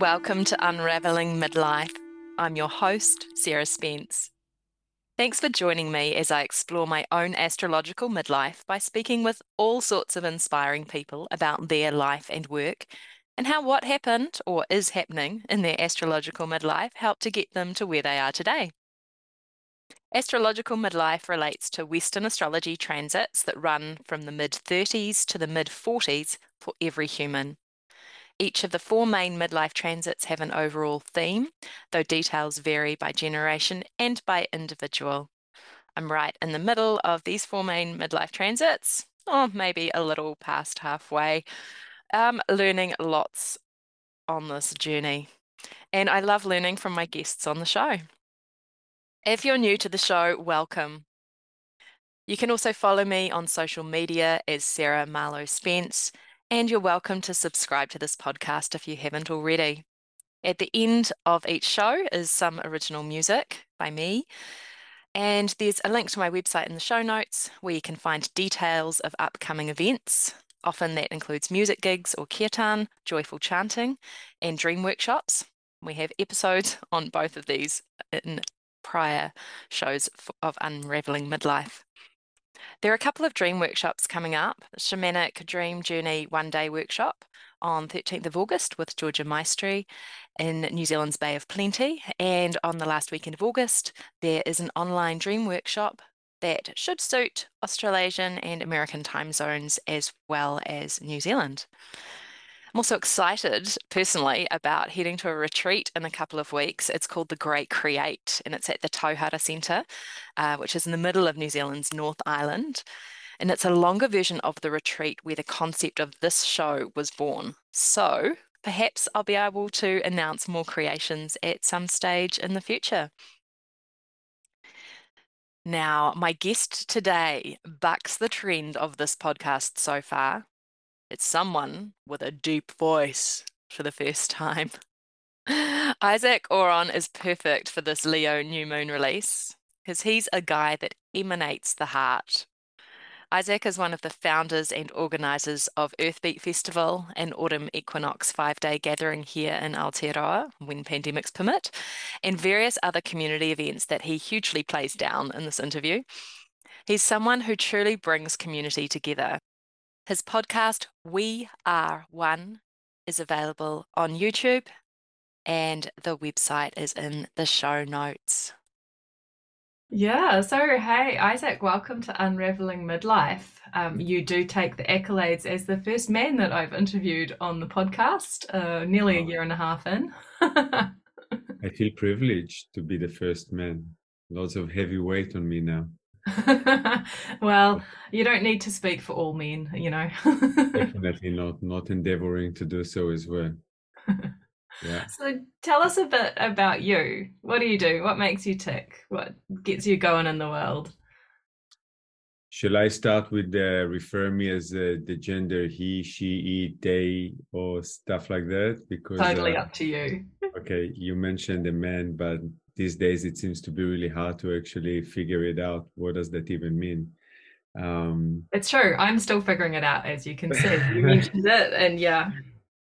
Welcome to Unravelling Midlife. I'm your host, Sarah Spence. Thanks for joining me as I explore my own astrological midlife by speaking with all sorts of inspiring people about their life and work and how what happened or is happening in their astrological midlife helped to get them to where they are today. Astrological midlife relates to Western astrology transits that run from the mid-30s to the mid-40s for every human. Each of the four main midlife transits have an overall theme, though details vary by generation and by individual. I'm right in the middle of these four main midlife transits, or maybe a little past halfway, learning lots on this journey. And I love learning from my guests on the show. If you're new to the show, welcome. You can also follow me on social media as Sarah Marlowe Spence, and you're welcome to subscribe to this podcast if you haven't already. At the end of each show is some original music by me, and there's a link to my website in the show notes where you can find details of upcoming events. Often that includes music gigs or kirtan, joyful chanting, and dream workshops. We have episodes on both of these in prior shows of Unravelling Midlife. There are a couple of dream workshops coming up. Shamanic Dream Journey One Day Workshop on 13th of August with Georgia Maestri in New Zealand's Bay of Plenty. And on the last weekend of August, there is an online dream workshop that should suit Australasian and American time zones as well as New Zealand. I'm also excited personally about heading to a retreat in a couple of weeks. It's called The Great Create, and it's at the Tauhara Centre, which is in the middle of New Zealand's North Island. And it's a longer version of the retreat where the concept of this show was born. So perhaps I'll be able to announce more creations at some stage in the future. Now, my guest today bucks the trend of this podcast so far. It's someone with a deep voice for the first time. Isaac Oron is perfect for this Leo new moon release because he's a guy that emanates the heart. Isaac is one of the founders and organisers of Earthbeat Festival and Autumn Equinox 5-day gathering here in Aotearoa, when pandemics permit, and various other community events that he hugely plays down in this interview. He's someone who truly brings community together. His podcast, We Are One, is available on YouTube, and the website is in the show notes. Yeah, so hey, Isaac, welcome to Unravelling Midlife. You do take the accolades as the first man that I've interviewed on the podcast, nearly a year and a half in. I feel privileged to be the first man. Lots of heavy weight on me now. Well, you don't need to speak for all men, you know. Definitely not endeavoring to do so as well. Yeah. So tell us a bit about you. What do you do? What makes you tick? What gets you going in the world? Shall I start with refer me as the gender he, she, it, they, or stuff like that? Because totally up to you. Okay, you mentioned a man, but these days it seems to be really hard to actually figure it out. What does that even mean? It's true. I'm still figuring it out, as you can see. You mentioned it, and yeah.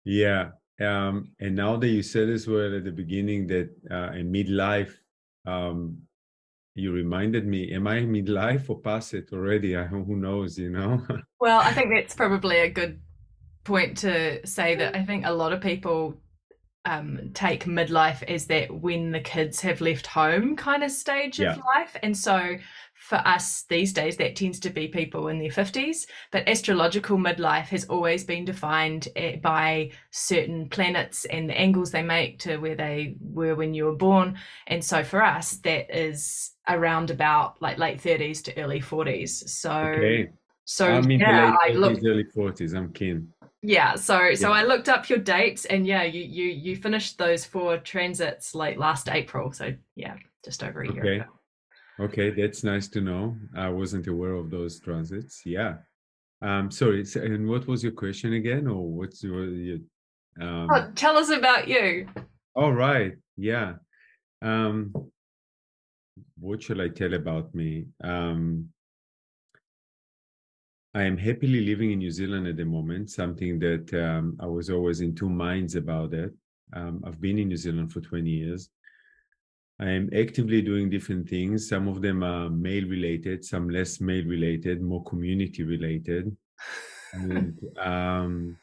Yeah. And now that you said as well at the beginning that in midlife, you reminded me, am I midlife or past it already? Who knows, you know? Well, I think that's probably a good point to say that I think a lot of people take midlife as that when the kids have left home kind of stage of life. And so for us these days, that tends to be people in their 50s. But astrological midlife has always been defined by certain planets and the angles they make to where they were when you were born. And so for us, that is around about like late 30s to early 40s. So, I'm in the late 30s, early 40s. I'm keen. Yeah, so I looked up your dates, and you finished those four transits late last April. So just over a year ago. Okay, that's nice to know. I wasn't aware of those transits. Yeah. Sorry, and what was your question again, or what's your tell us about you. All right. Yeah. What shall I tell about me? I am happily living in New Zealand at the moment, something that I was always in two minds about it. I've been in New Zealand for 20 years. I am actively doing different things. Some of them are male related, some less male related, more community related. And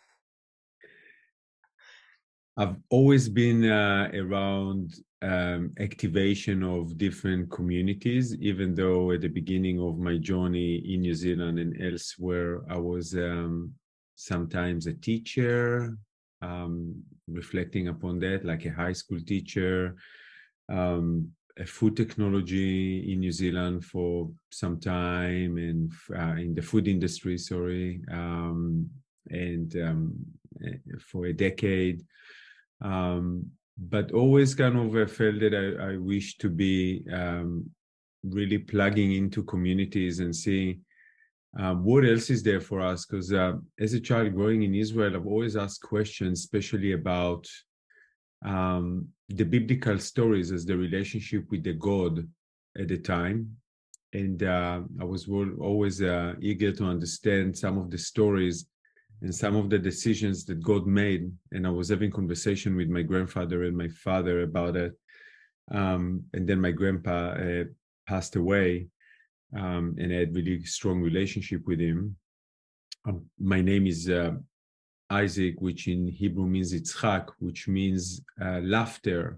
I've always been around activation of different communities, even though at the beginning of my journey in New Zealand and elsewhere, I was sometimes a teacher, reflecting upon that, like a high school teacher, a food technology in New Zealand for some time, and in the food industry, for a decade. But always kind of felt that I wish to be really plugging into communities and seeing what else is there for us. Because as a child growing in Israel, I've always asked questions, especially about the biblical stories as the relationship with the God at the time. And I was always eager to understand some of the stories and some of the decisions that God made. And I was having conversation with my grandfather and my father about it. And then my grandpa passed away, and I had really strong relationship with him. My name is Isaac, which in Hebrew means Itzhak, which means laughter.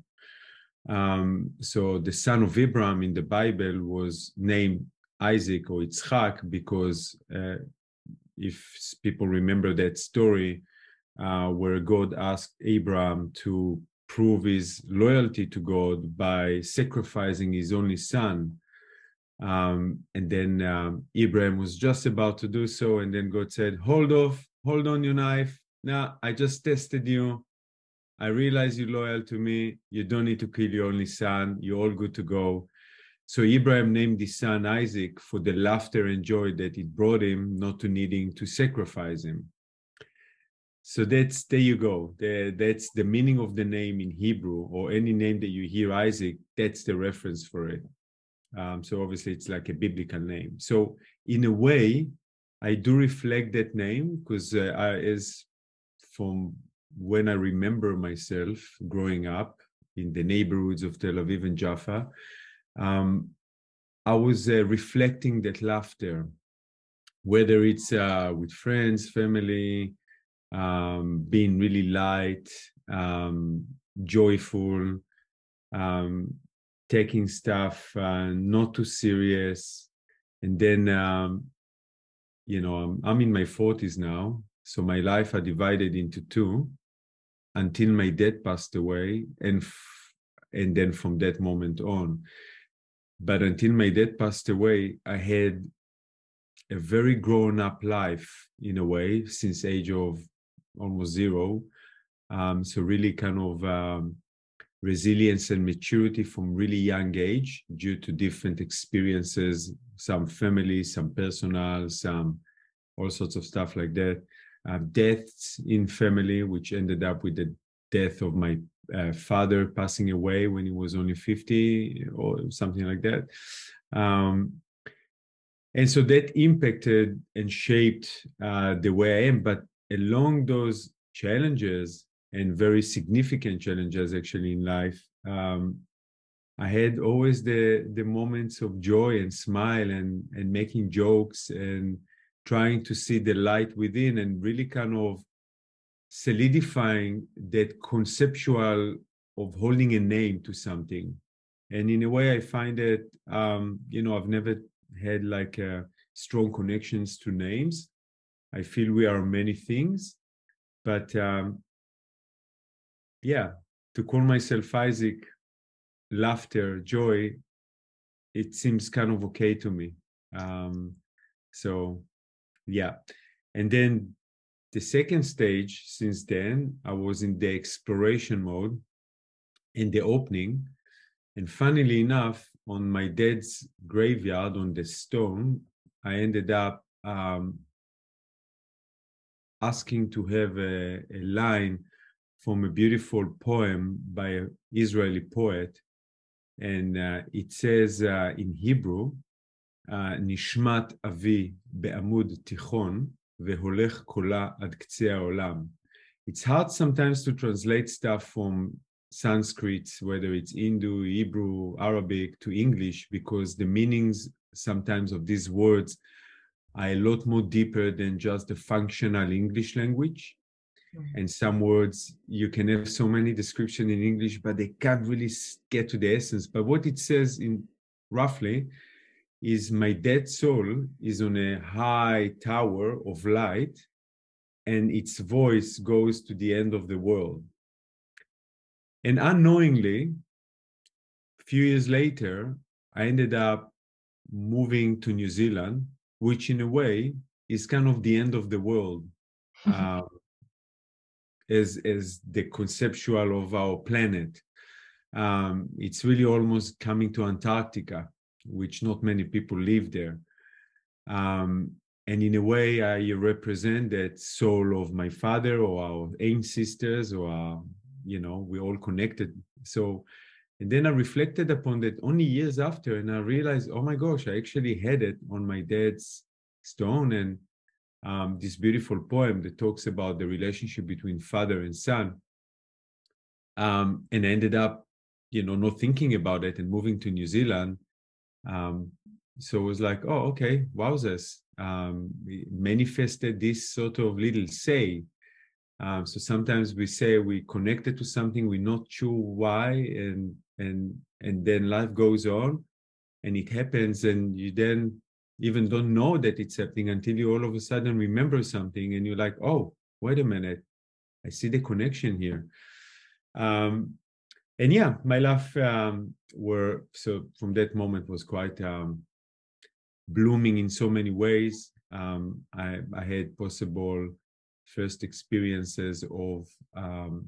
So the son of Abraham in the Bible was named Isaac or Itzhak because if people remember that story where God asked Abraham to prove his loyalty to God by sacrificing his only son. And then Abraham was just about to do so. And then God said, hold on your knife. Now, I just tested you. I realize you're loyal to me. You don't need to kill your only son. You're all good to go. So Abraham named his son Isaac for the laughter and joy that it brought him, not to needing to sacrifice him. So that's, there you go. That's the meaning of the name in Hebrew, or any name that you hear Isaac, that's the reference for it. So obviously it's like a biblical name. So in a way, I do reflect that name because as from when I remember myself growing up in the neighborhoods of Tel Aviv and Jaffa, I was reflecting that laughter, whether it's with friends, family, being really light, joyful, taking stuff not too serious. And then, I'm in my 40s now, so my life are divided into two until my dad passed away, and then from that moment on. But until my dad passed away, I had a very grown-up life, in a way, since age of almost zero. So really kind of resilience and maturity from really young age due to different experiences, some family, some personal, some all sorts of stuff like that. Deaths in family, which ended up with the death of my father passing away when he was only 50 or something like that. And so that impacted and shaped the way I am. But along those challenges, and very significant challenges actually in life, I had always the moments of joy and smile and making jokes and trying to see the light within, and really kind of solidifying that conceptual of holding a name to something. And in a way, I find that, I've never had like strong connections to names. I feel we are many things, but to call myself Isaac, laughter, joy, it seems kind of okay to me. And then the second stage since then, I was in the exploration mode and the opening. And funnily enough, on my dad's graveyard on the stone, I ended up asking to have a line from a beautiful poem by an Israeli poet. And it says in Hebrew, Nishmat avi be'amud tichon, veholech kola ad k'tzei ha'olam. it's hard sometimes to translate stuff from Sanskrit, whether it's Hindu, Hebrew, Arabic, to English, because the meanings sometimes of these words are a lot more deeper than just the functional English language. And some words, you can have so many descriptions in English, but they can't really get to the essence. But what it says in roughly is my dead soul is on a high tower of light, and its voice goes to the end of the world. And unknowingly, a few years later, I ended up moving to New Zealand, which in a way is kind of the end of the world. As the conceptual of our planet. It's really almost coming to Antarctica, which not many people live there. And in a way, I represent that soul of my father or our ancestors, or our, we're all connected. So, and then I reflected upon that only years after, and I realized, oh my gosh, I actually had it on my dad's stone. And this beautiful poem that talks about the relationship between father and son, and I ended up, not thinking about it and moving to New Zealand. So it was like, oh, okay, wowzers. Manifested this sort of little say. So sometimes we say we connected to something, we're not sure why, and then life goes on, and it happens, and you then even don't know that it's happening until you all of a sudden remember something and you're like, oh, wait a minute, I see the connection here. And yeah, my life from that moment was quite blooming in so many ways. I had possible first experiences of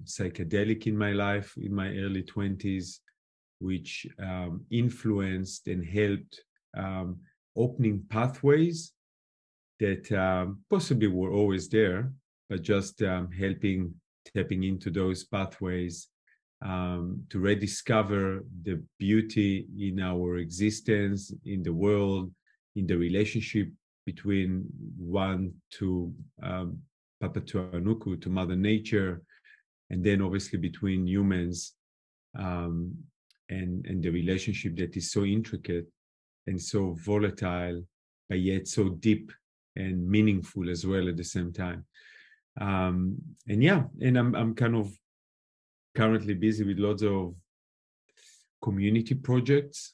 psychedelic in my life in my early 20s, which influenced and helped opening pathways that possibly were always there, but just helping tapping into those pathways to rediscover the beauty in our existence, in the world, in the relationship between one to Papatūānuku, to Mother Nature, and then obviously between humans and the relationship that is so intricate and so volatile, but yet so deep and meaningful as well at the same time. I'm kind of currently busy with lots of community projects,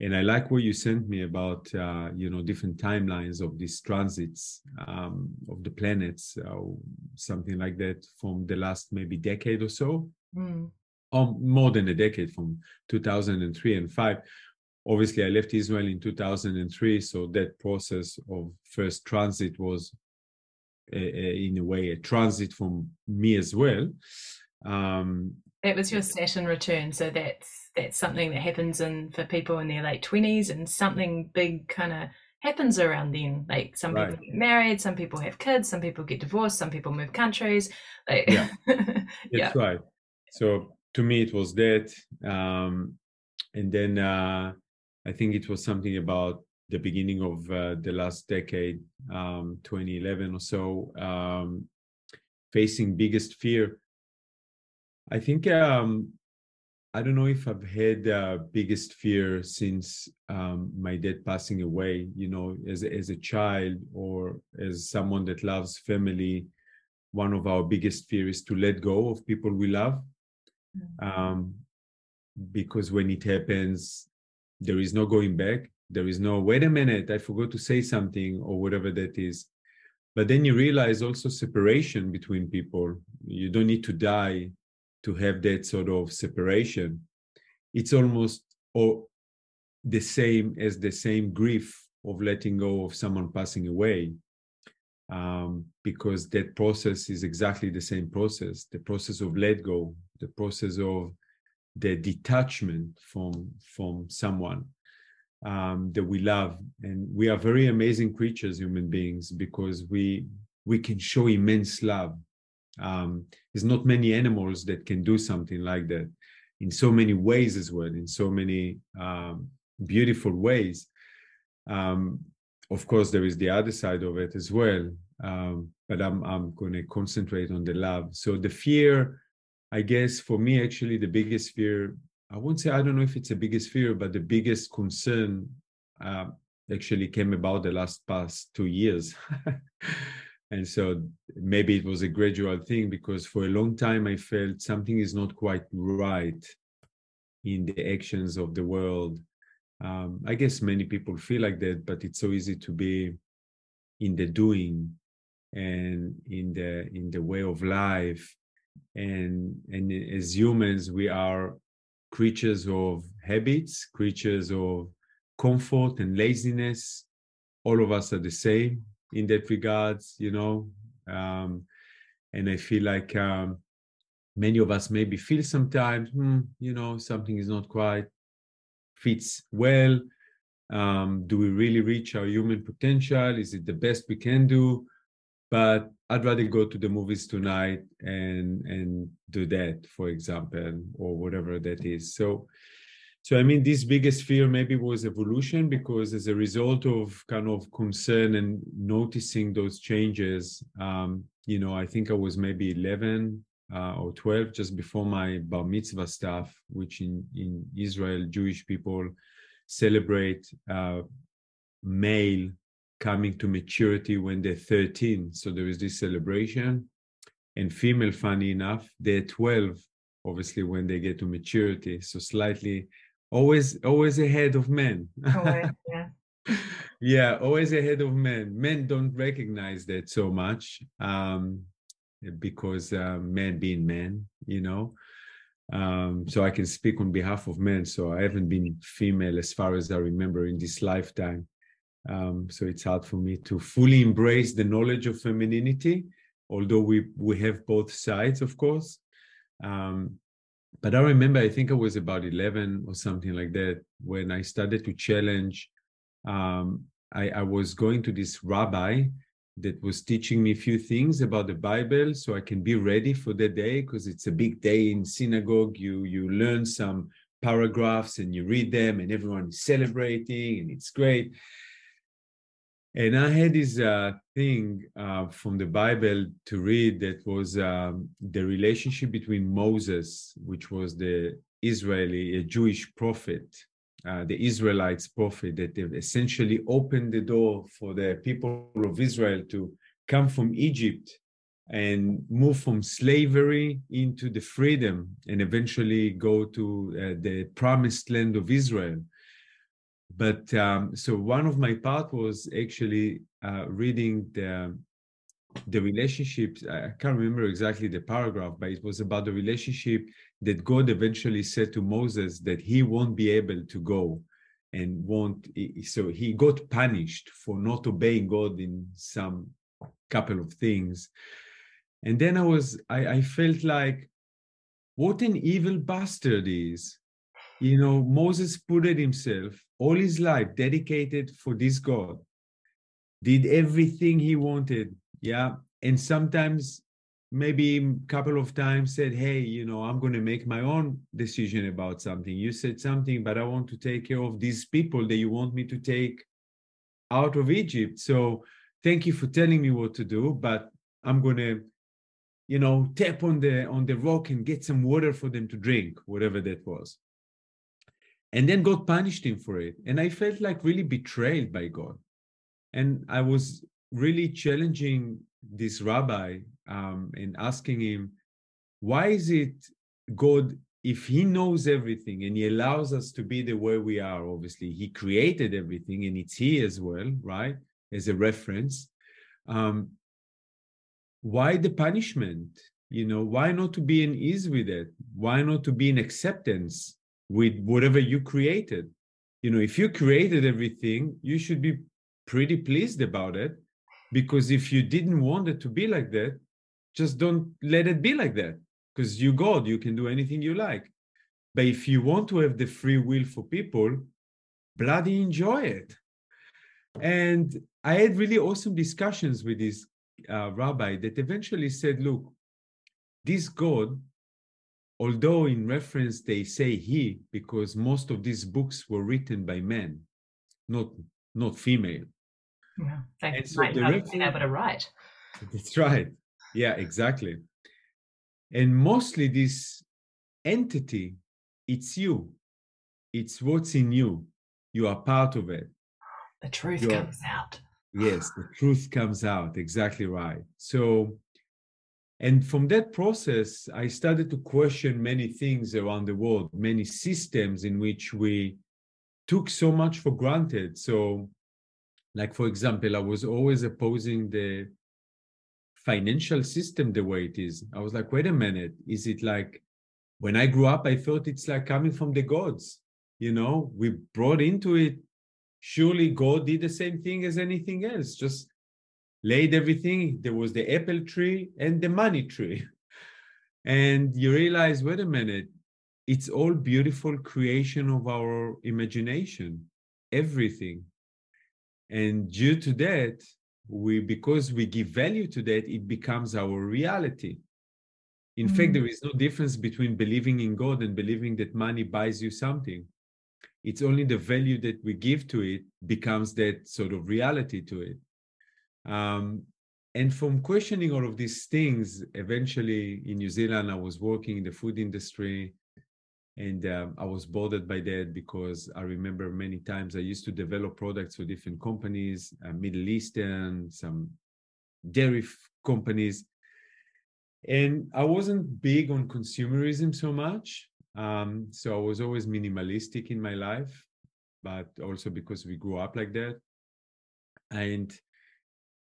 and I like what you sent me about different timelines of these transits of the planets, something like that from the last maybe decade or so, or more than a decade, from 2003 and 5. Obviously, I left Israel in 2003, so that process of first transit was, in a way, a transit from me as well. It was your Saturn return, so that's something that happens for people in their late 20s, and something big kind of happens around then. Like some people get married, some people have kids, some people get divorced, some people move countries. That's right. So to me, it was that. And then I think it was something about the beginning of the last decade, 2011 or so, facing biggest fear. I think, I don't know if I've had biggest fear since my dad passing away, as a child or as someone that loves family. One of our biggest fears is to let go of people we love. Because when it happens, there is no going back. There is no, wait a minute, I forgot to say something, or whatever that is. But then you realize also separation between people. You don't need to die to have that sort of separation. It's almost the same as the same grief of letting go of someone passing away, because that process is exactly the same process, the process of let go, the process of the detachment from someone that we love. And we are very amazing creatures, human beings, because we can show immense love. There's not many animals that can do something like that in so many ways as well, in so many beautiful ways. Of course, there is the other side of it as well, but I'm going to concentrate on the love. So the fear, I guess for me, actually, the biggest fear, I won't say, I don't know if it's the biggest fear, but the biggest concern actually came about the past 2 years. And so maybe it was a gradual thing, because for a long time I felt something is not quite right in the actions of the world. I guess many people feel like that, but it's so easy to be in the doing and in the way of life. And as humans, we are creatures of habits, creatures of comfort and laziness. All of us are the same in that regards, you know. And I feel like many of us maybe feel sometimes, you know, something is not quite fits well. Do we really reach our human potential? Is it the best we can do? But I'd rather go to the movies tonight and do that, for example, or whatever that is. So I mean, this biggest fear maybe was evolution, because as a result of kind of concern and noticing those changes, you know, I think I was maybe 11 or 12, just before my bar mitzvah stuff, which in Israel, Jewish people celebrate male coming to maturity when they're 13. So there is this celebration. And female, funny enough, they're 12, obviously, when they get to maturity. So slightly... Always ahead of men. Always, yeah. Yeah, always ahead of men. Men don't recognize that so much, because men being men, you know. So I can speak on behalf of men. So I haven't been female as far as I remember in this lifetime. So it's hard for me to fully embrace the knowledge of femininity, although we have both sides, of course. But I remember, I think I was about 11 or something like that, when I started to challenge. I was going to this rabbi that was teaching me a few things about the Bible so I can be ready for the day, because it's a big day in synagogue. You learn some paragraphs and you read them and everyone is celebrating and it's great. And I had this thing from the Bible to read that was the relationship between Moses, which was the Jewish prophet, the Israelites' prophet, that essentially opened the door for the people of Israel to come from Egypt and move from slavery into the freedom and eventually go to the promised land of Israel. But so one of my part was actually reading the relationships. I can't remember exactly the paragraph, but it was about the relationship that God eventually said to Moses that he won't be able to go and won't. So he got punished for not obeying God in some couple of things. And then I felt like, what an evil bastard he is. You know, Moses put it himself, all his life dedicated for this God, did everything he wanted, yeah, and sometimes, maybe a couple of times said, hey, you know, I'm going to make my own decision about something. You said something, but I want to take care of these people that you want me to take out of Egypt. So thank you for telling me what to do, but I'm going to, you know, tap on the rock and get some water for them to drink, whatever that was. And then God punished him for it. And I felt like really betrayed by God. And I was really challenging this rabbi and asking him, why is it God, if he knows everything and he allows us to be the way we are, obviously, he created everything and it's he as well, right, as a reference. Why the punishment? You know, why not to be in ease with it? Why not to be in acceptance with whatever you created? You know, if you created everything, you should be pretty pleased about it, because if you didn't want it to be like that, just don't let it be like that, because you God, you can do anything you like. But if you want to have the free will for people, bloody enjoy it. And I had really awesome discussions with this rabbi that eventually said, look, this God, although in reference they say he, because most of these books were written by men, not female. Yeah, they've been able to write. That's right. Yeah, exactly. And mostly this entity, it's you. It's what's in you. You are part of it. The truth comes out. Yes, the truth comes out. Exactly right. So, and from that process, I started to question many things around the world, many systems in which we took so much for granted. So, like, for example, I was always opposing the financial system the way it is. I was like, wait a minute, is it like, when I grew up, I thought it's like coming from the gods, you know, we brought into it. Surely God did the same thing as anything else, just laid everything. There was the apple tree and the money tree. And you realize, wait a minute, it's all beautiful creation of our imagination, everything. And due to that, because we give value to that, it becomes our reality. In fact, there is no difference between believing in God and believing that money buys you something. It's only the value that we give to it becomes that sort of reality to it. And from questioning all of these things, eventually in New Zealand, I was working in the food industry, and I was bothered by that because I remember many times I used to develop products for different companies, Middle Eastern, some dairy companies. And I wasn't big on consumerism so much. So I was always minimalistic in my life, but also because we grew up like that. And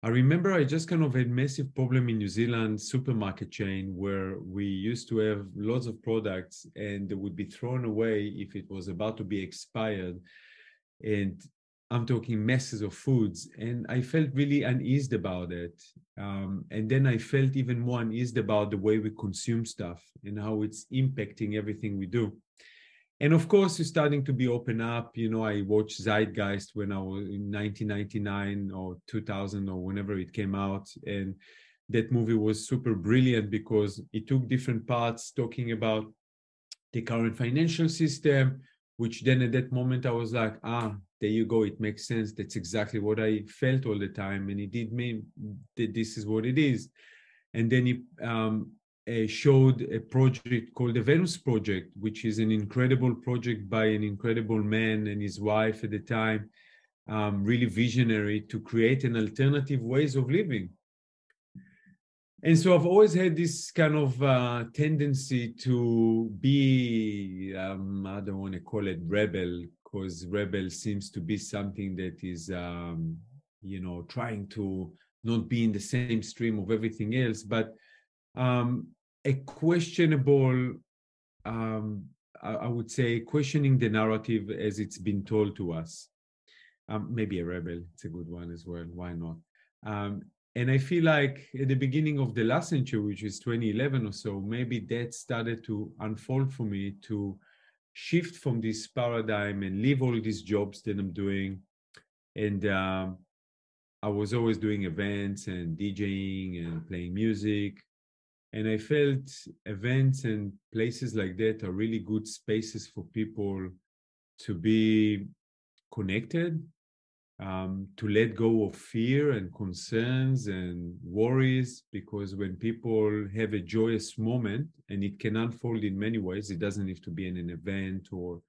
I remember I just kind of had a massive problem in New Zealand supermarket chain where we used to have lots of products and they would be thrown away if it was about to be expired. And I'm talking masses of foods. And I felt really uneased about it. And then I felt even more uneased about the way we consume stuff and how it's impacting everything we do. And of course, you're starting to be open up. You know, I watched Zeitgeist when I was in 1999 or 2000 or whenever it came out. And that movie was super brilliant because it took different parts talking about the current financial system, which then at that moment I was like, there you go. It makes sense. That's exactly what I felt all the time. And it did mean that this is what it is. And then it showed a project called the Venus Project, which is an incredible project by an incredible man and his wife at the time, really visionary to create an alternative ways of living. And so I've always had this kind of tendency to be, I don't want to call it rebel, because rebel seems to be something that is, you know, trying to not be in the same stream of everything else, but a questionable, I would say, questioning the narrative as it's been told to us. Maybe a rebel, it's a good one as well, why not? And I feel like at the beginning of the last century, which is 2011 or so, maybe that started to unfold for me to shift from this paradigm and leave all these jobs that I'm doing. And I was always doing events and DJing and playing music. And I felt events and places like that are really good spaces for people to be connected, to let go of fear and concerns and worries, because when people have a joyous moment, and it can unfold in many ways, it doesn't have to be in an event, or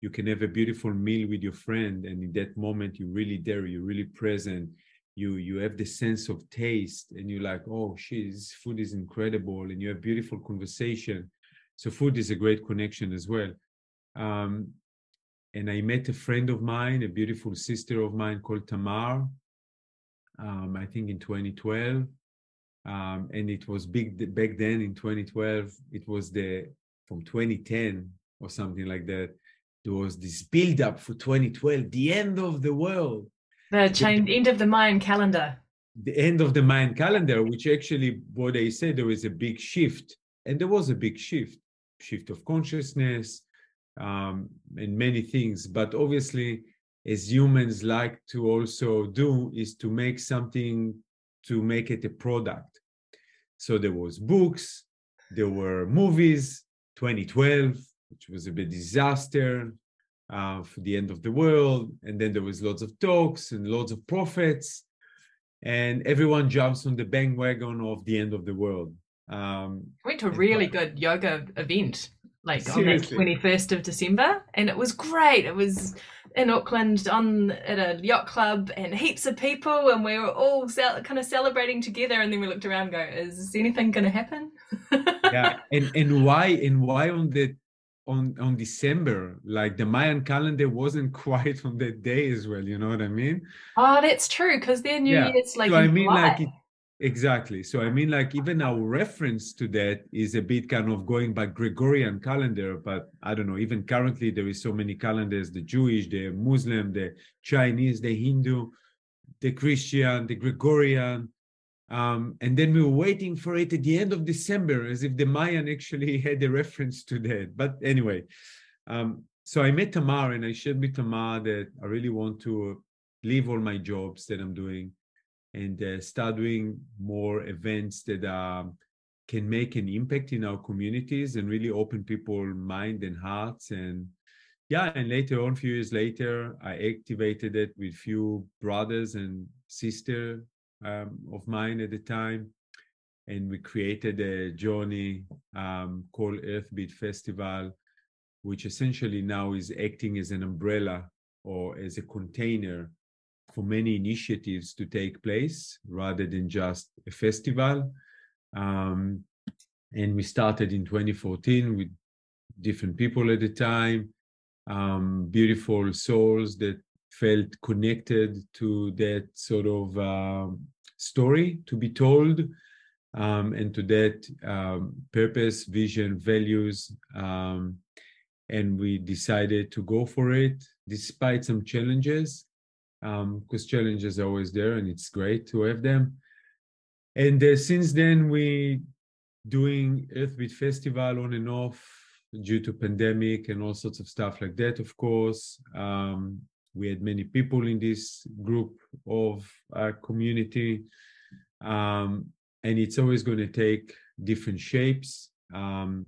you can have a beautiful meal with your friend, and in that moment you're really there, you're really present, you have the sense of taste, and you're like, oh shit, this food is incredible, and you have beautiful conversation. So food is a great connection as well. And I met a friend of mine, a beautiful sister of mine called Tamar, I think in 2012. And it was big back then in 2012. It was from 2010 or something like that. There was this build up for 2012, the end of the world. The end of the Mayan calendar. The end of the Mayan calendar, which actually what they said, there was a big shift. And there was a big shift of consciousness, and many things. But obviously, as humans like to also do is to make something, to make it a product. So there was books, there were movies, 2012, which was a big disaster for the end of the world. And then there was lots of talks and lots of prophets. and everyone jumps on the bandwagon of the end of the world. I went to a really good yoga event, like seriously, on the 21st of December, and it was great. It was in Auckland at a yacht club, and heaps of people, and we were all kind of celebrating together, and then we looked around and go, is anything going to happen? Yeah, and why on December? Like, the Mayan calendar wasn't quite on that day as well, you know what I mean? Oh, that's true, because their New Year's like, so I mean, July. Like, exactly. So I mean, like, even our reference to that is a bit kind of going by Gregorian calendar, but I don't know, even currently there is so many calendars, the Jewish, the Muslim, the Chinese, the Hindu, the Christian, the Gregorian. And then we were waiting for it at the end of December, as if the Mayan actually had a reference to that. But anyway, so I met Tamar, and I shared with Tamar that I really want to leave all my jobs that I'm doing and start doing more events that can make an impact in our communities and really open people's mind and hearts. And yeah, and later on, a few years later, I activated it with few brothers and sisters of mine at the time. And we created a journey called Earthbeat Festival, which essentially now is acting as an umbrella or as a container for many initiatives to take place rather than just a festival. And we started in 2014 with different people at the time, beautiful souls that felt connected to that sort of story to be told, and to that purpose, vision, values. And we decided to go for it despite some challenges, because challenges are always there, and it's great to have them. And since then, we doing Earthbeat Festival on and off due to pandemic and all sorts of stuff like that, of course. We had many people in this group of community, and it's always going to take different shapes. On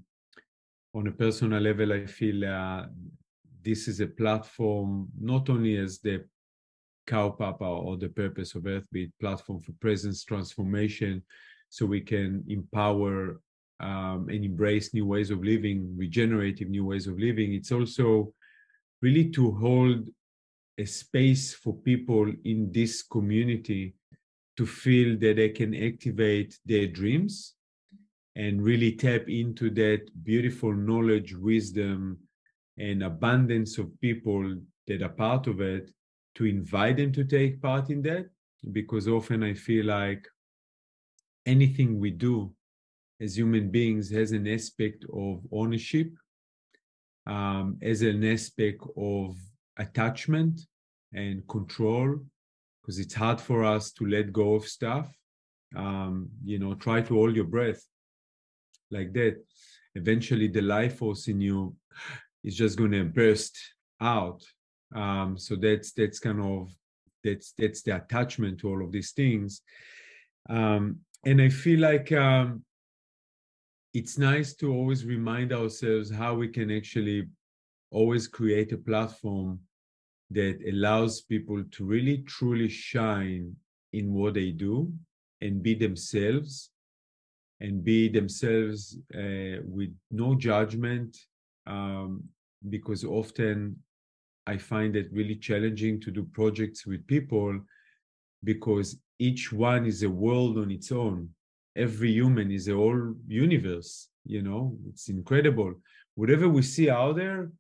a personal level, I feel this is a platform not only as the Kaupapa or the purpose of Earthbeat platform for presence transformation, so we can empower and embrace new ways of living, regenerative new ways of living. It's also really to hold a space for people in this community to feel that they can activate their dreams and really tap into that beautiful knowledge, wisdom, and abundance of people that are part of it, to invite them to take part in that. Because often I feel like anything we do as human beings has an aspect of ownership, as an aspect of attachment and control, because it's hard for us to let go of stuff. You know, try to hold your breath like that. Eventually the life force in you is just going to burst out. So that's kind of, that's the attachment to all of these things. And I feel like it's nice to always remind ourselves how we can actually always create a platform that allows people to really truly shine in what they do and be themselves, with no judgment, because often I find it really challenging to do projects with people, because each one is a world on its own. Every human is a whole universe, you know, it's incredible. Whatever we see out there,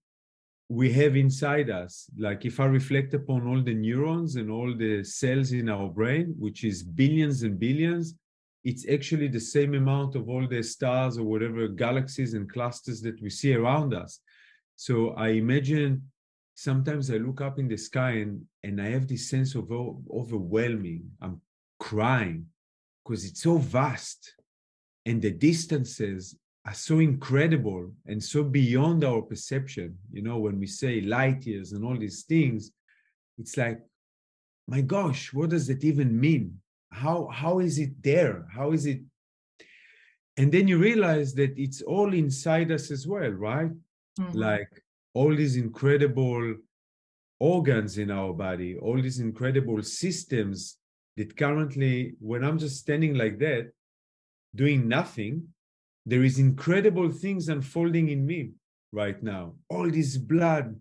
we have inside us. Like, if I reflect upon all the neurons and all the cells in our brain, which is billions and billions, it's actually the same amount of all the stars or whatever galaxies and clusters that we see around us. So I imagine, sometimes I look up in the sky and I have this sense of overwhelming. I'm crying because it's so vast, and the distances are so incredible and so beyond our perception. You know, when we say light years and all these things, it's like, my gosh, what does it even mean? How is it there? How is it? And then you realize that it's all inside us as well, right? Mm-hmm. Like, all these incredible organs in our body, all these incredible systems that currently, when I'm just standing like that, doing nothing, there is incredible things unfolding in me right now. All this blood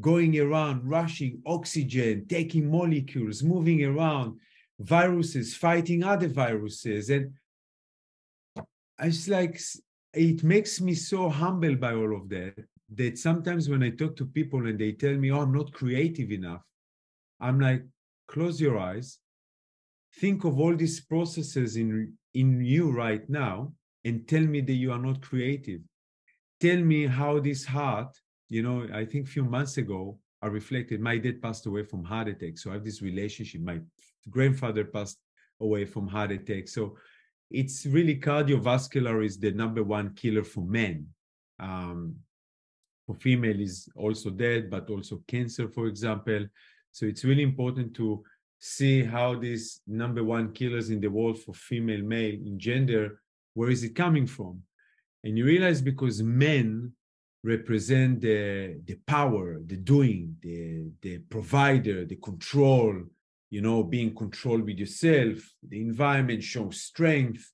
going around, rushing, oxygen, taking molecules, moving around, viruses, fighting other viruses. And I just like, it makes me so humble by all of that, that sometimes when I talk to people and they tell me, oh, I'm not creative enough, I'm like, close your eyes, think of all these processes in you right now, and tell me that you are not creative. Tell me how this heart, you know, I think a few months ago, I reflected, my dad passed away from heart attack. So I have this relationship. My grandfather passed away from heart attack. So it's really cardiovascular is the number one killer for men. For female is also dead, but also cancer, for example. So it's really important to see how these number one killers in the world for female, male, in gender, where is it coming from? And you realize because men represent the power, the doing, the provider, the control, you know, being controlled with yourself, the environment, show strength.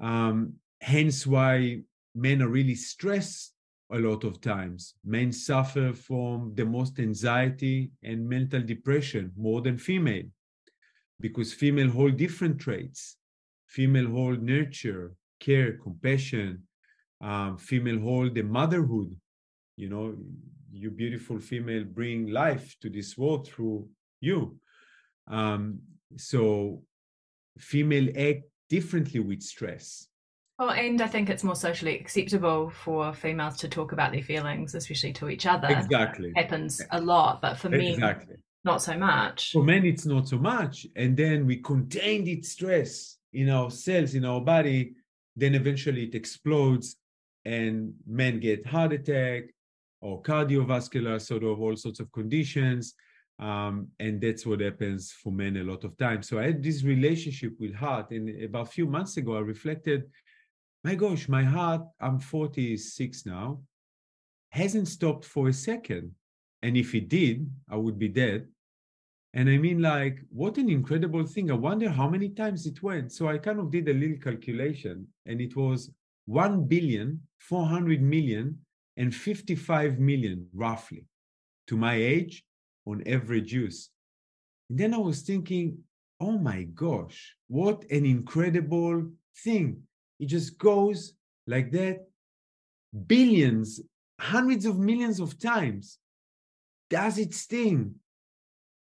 Hence why men are really stressed a lot of times. Men suffer from the most anxiety and mental depression more than female, because female hold different traits. Female hold nurture, care, compassion. Female hold the motherhood. You know, you beautiful female bring life to this world through you. So female act differently with stress. Well, and I think it's more socially acceptable for females to talk about their feelings, especially to each other. Exactly. It happens a lot, but for men, not so much. For men, it's not so much. And then we contained its stress in ourselves, in our body, then eventually it explodes and men get heart attack or cardiovascular, sort of all sorts of conditions. And that's what happens for men a lot of times. So I had this relationship with heart, and about a few months ago, I reflected, my gosh, my heart, I'm 46 now, hasn't stopped for a second. And if it did, I would be dead. And I mean, like, what an incredible thing. I wonder how many times it went. So I kind of did a little calculation, and it was 1,400,000,055 roughly, to my age, on average use. And then I was thinking, oh my gosh, what an incredible thing. It just goes like that, billions, hundreds of millions of times, does its thing.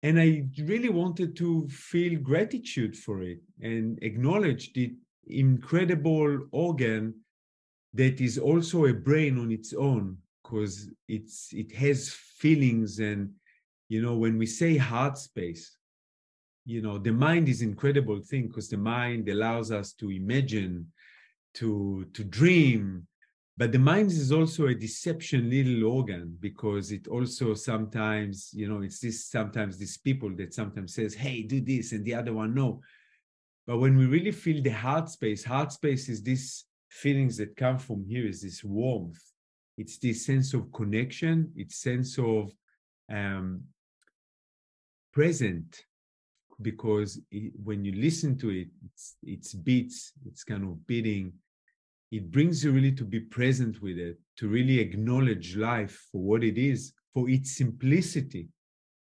And I really wanted to feel gratitude for it and acknowledge the incredible organ that is also a brain on its own, because it has feelings. And, you know, when we say heart space, you know, the mind is an incredible thing, because the mind allows us to imagine, to dream. But the mind is also a deception little organ, because it also sometimes, you know, it's this sometimes these people that sometimes says, hey, do this, and the other one, no. But when we really feel the heart space is these feelings that come from here, is this warmth. It's this sense of connection. It's sense of present, because when you listen to it, it's beats, it's kind of beating. It brings you really to be present with it, to really acknowledge life for what it is, for its simplicity.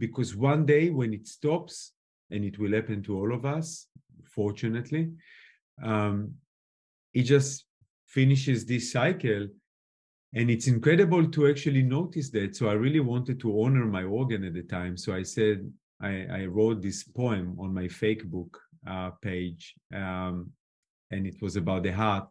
Because one day when it stops, and it will happen to all of us, fortunately, it just finishes this cycle. And it's incredible to actually notice that. So I really wanted to honor my organ at the time. So I said, I wrote this poem on my fake book page, and it was about the heart.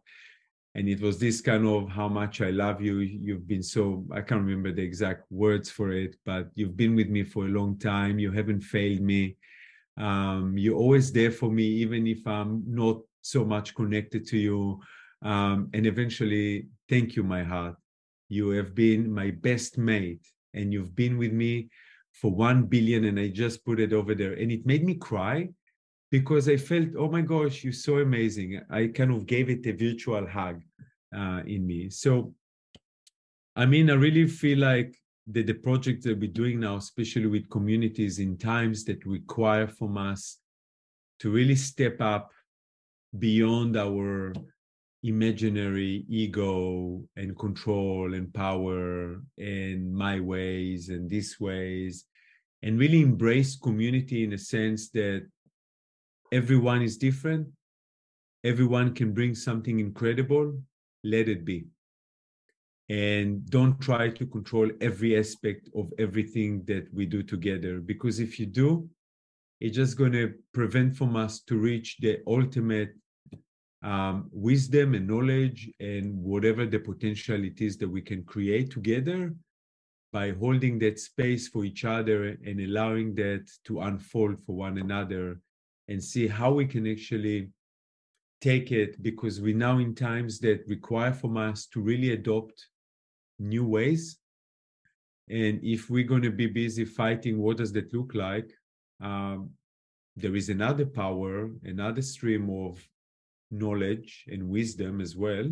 And it was this kind of how much I love you. You've been so, I can't remember the exact words for it, but you've been with me for a long time. You haven't failed me. You're always there for me, even if I'm not so much connected to you. And eventually, thank you, my heart. You have been my best mate, and you've been with me for 1 billion. And I just put it over there. And it made me cry, because I felt, oh my gosh, you're so amazing. I kind of gave it a virtual hug in me. So, I mean, I really feel like the project that we're doing now, especially with communities in times that require from us to really step up beyond our imaginary ego and control and power and my ways and these ways, and really embrace community in a sense that everyone is different, everyone can bring something incredible, let it be. And don't try to control every aspect of everything that we do together, because if you do, it's just going to prevent from us to reach the ultimate wisdom and knowledge and whatever the potential it is that we can create together by holding that space for each other and allowing that to unfold for one another and see how we can actually take it, because we're now in times that require from us to really adopt new ways. And if we're going to be busy fighting what does that look like, there is another power, another stream of knowledge and wisdom as well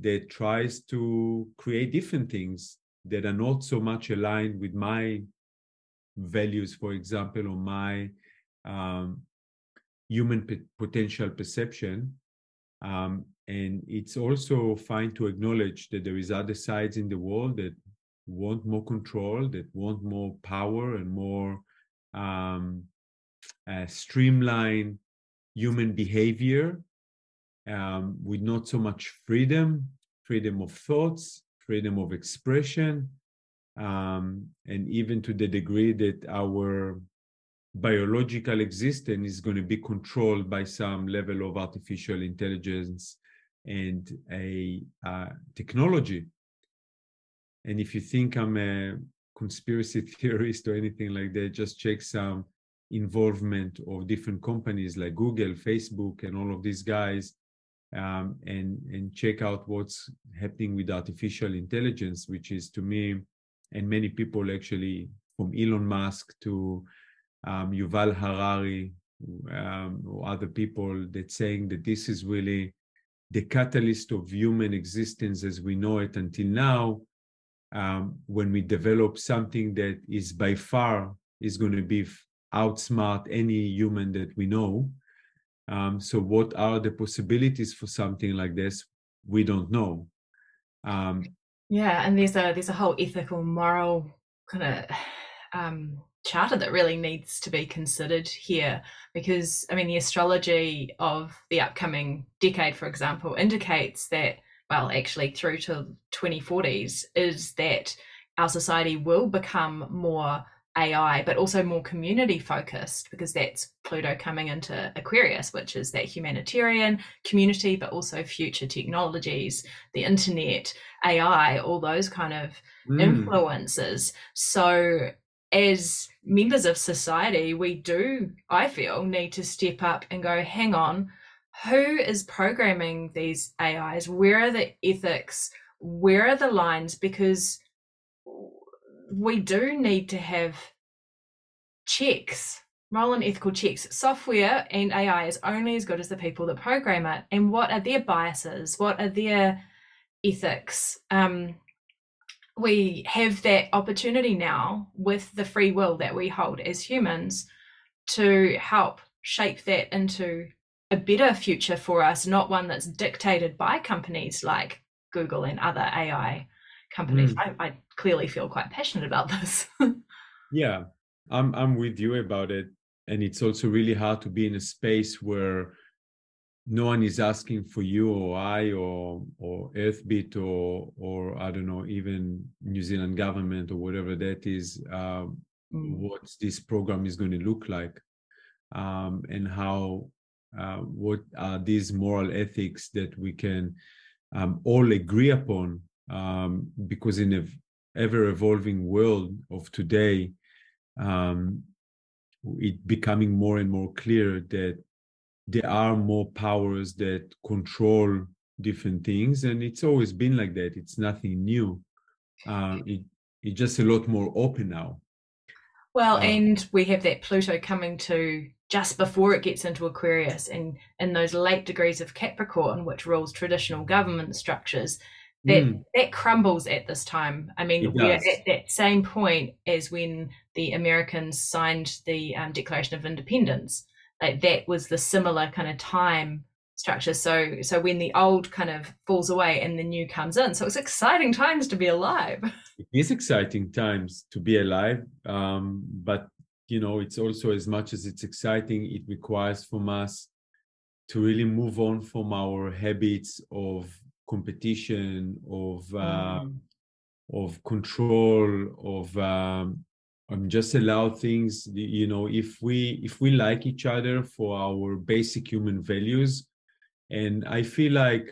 that tries to create different things that are not so much aligned with my values, for example, or my human potential perception. And it's also fine to acknowledge that there is other sides in the world that want more control, that want more power and more streamline human behavior with not so much freedom of thoughts, freedom of expression, and even to the degree that our biological existence is going to be controlled by some level of artificial intelligence and a technology. And if you think I'm a conspiracy theorist or anything like that, just check some involvement of different companies like Google, Facebook, and all of these guys, and check out what's happening with artificial intelligence, which is, to me, and many people actually, from Elon Musk to Yuval Harari or other people, that saying that this is really the catalyst of human existence as we know it until now, when we develop something that is by far is going to be outsmart any human that we know. So what are the possibilities for something like this? We don't know. Yeah, and there's a whole ethical, moral kind of charter that really needs to be considered here, because I mean the astrology of the upcoming decade, for example, indicates that, well, actually through to 2040s, is that our society will become more AI, but also more community focused, because that's Pluto coming into Aquarius, which is that humanitarian community, but also future technologies, the internet, AI, all those kind of influences. So as members of society, we do, I feel, need to step up and go, hang on, who is programming these AIs? Where are the ethics? Where are the lines? Because we do need to have checks, moral and ethical checks. Software and AI is only as good as the people that program it. And what are their biases? What are their ethics? We have that opportunity now with the free will that we hold as humans to help shape that into a better future for us, not one that's dictated by companies like Google and other AI companies. I clearly feel quite passionate about this. Yeah, I'm with you about it. And it's also really hard to be in a space where no one is asking for you or I or Earthbeat or I don't know, even New Zealand government or whatever that is, what this program is going to look like, and how what are these moral ethics that we can all agree upon, because in an ever-evolving world of today, it becoming more and more clear that there are more powers that control different things, and it's always been like that. It's nothing new. It's just a lot more open now. Well, and we have that Pluto coming to just before it gets into Aquarius, and in those late degrees of Capricorn, which rules traditional government structures, that crumbles at this time. I mean, we're at that same point as when the Americans signed the Declaration of Independence. like that was the similar kind of time structure. So when the old kind of falls away and the new comes in, so it's exciting times to be alive. It is exciting times to be alive, but you know, it's also, as much as it's exciting, it requires from us to really move on from our habits of competition, of control, of just allow things. You know, if we like each other for our basic human values. And I feel like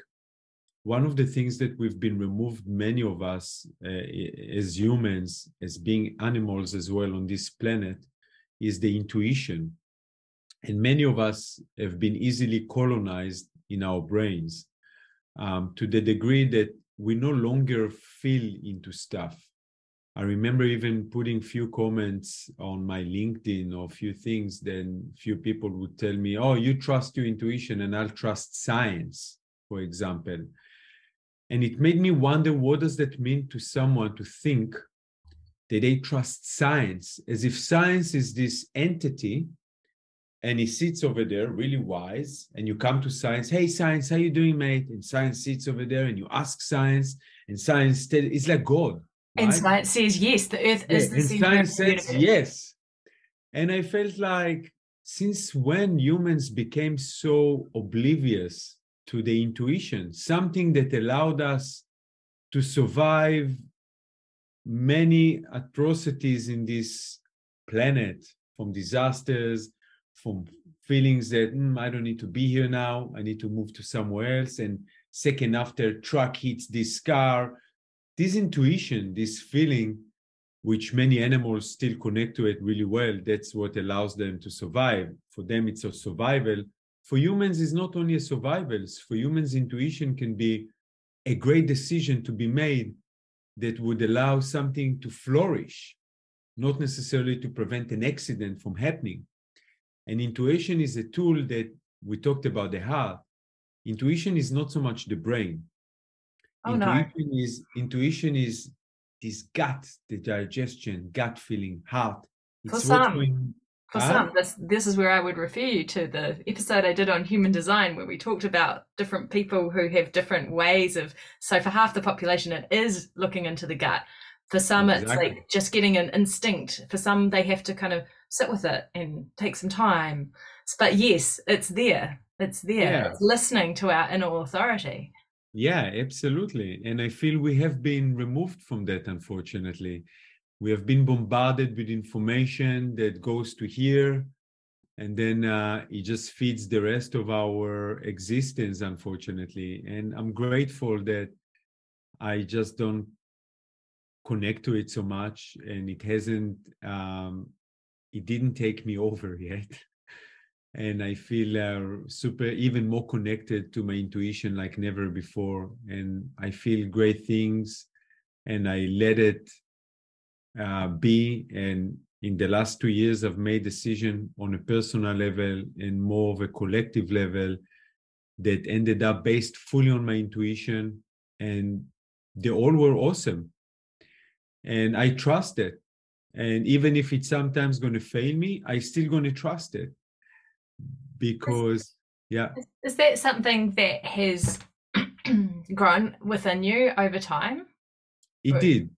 one of the things that we've been removed, many of us as humans, as being animals as well on this planet, is the intuition. And many of us have been easily colonized in our brains to the degree that we no longer feel into stuff. I remember even putting few comments on my LinkedIn or few things, then few people would tell me, oh, you trust your intuition and I'll trust science, for example. And it made me wonder, what does that mean to someone to think that they trust science, as if science is this entity and he sits over there really wise, and you come to science, hey, science, how you doing, mate? And science sits over there and you ask science, and science is like God. Right? And science says, yes, the earth is the center. And science says, yes. And I felt like, since when humans became so oblivious to the intuition, something that allowed us to survive many atrocities in this planet, from disasters, from feelings that I don't need to be here now, I need to move to somewhere else, and second after truck hits this car, this intuition, this feeling, which many animals still connect to it really well, that's what allows them to survive. For them, it's a survival. For humans, it's not only a survival. For humans, intuition can be a great decision to be made that would allow something to flourish, not necessarily to prevent an accident from happening. And intuition is a tool that we talked about, the heart. Intuition is not so much the brain. Oh, intuition no. Intuition is this gut, the digestion, gut feeling, heart. It's For some, this is where I would refer you to the episode I did on human design, where we talked about different people who have different ways of, so for half the population, it is looking into the gut. For some, exactly. It's like just getting an instinct. For some, they have to kind of sit with it and take some time. But yes, it's there. It's there. Yeah. It's listening to our inner authority. Yeah, absolutely. And I feel we have been removed from that, unfortunately. We have been bombarded with information that goes to here, and then it just feeds the rest of our existence, unfortunately. And I'm grateful that I just don't connect to it so much, and it hasn't, it didn't take me over yet. And I feel even more connected to my intuition like never before. And I feel great things, and I let it be. And in the last 2 years, I've made decision on a personal level and more of a collective level that ended up based fully on my intuition, and they all were awesome. And I trust it. And even if it's sometimes going to fail me, I'm still going to trust it. Because, yeah. Is that something that has grown within you over time? It did.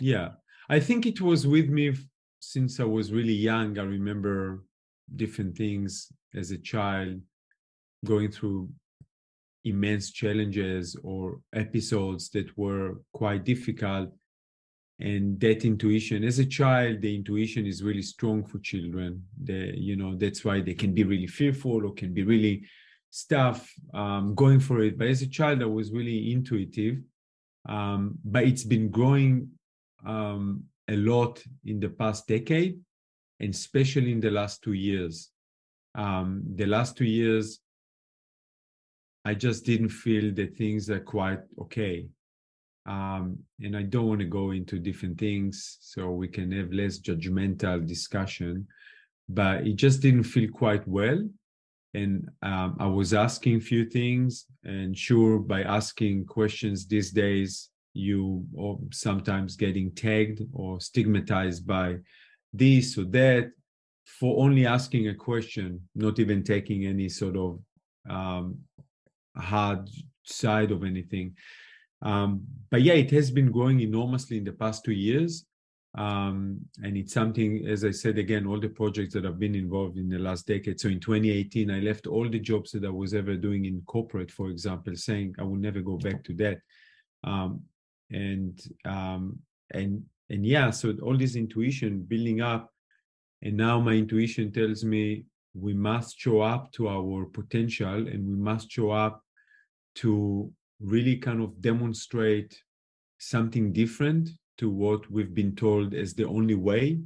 Yeah. I think it was with me since I was really young. I remember different things as a child, going through immense challenges or episodes that were quite difficult. And that intuition, as a child, the intuition is really strong for children. That's why they can be really fearful or can be really stuff going for it. But as a child, I was really intuitive. But it's been growing a lot in the past decade, and especially in the last 2 years. The last 2 years, I just didn't feel that things are quite okay. And I don't want to go into different things so we can have less judgmental discussion, but it just didn't feel quite well. And I was asking a few things, and sure, by asking questions these days, you are sometimes getting tagged or stigmatized by this or that. for only asking a question, not even taking any sort of hard side of anything. But yeah, it has been growing enormously in the past 2 years. And it's something, as I said, again, all the projects that I've been involved in the last decade. So in 2018, I left all the jobs that I was ever doing in corporate, for example, saying I will never go back to that. And yeah, so all this intuition building up, and now my intuition tells me we must show up to our potential, and we must show up to really kind of demonstrate something different to what we've been told as the only way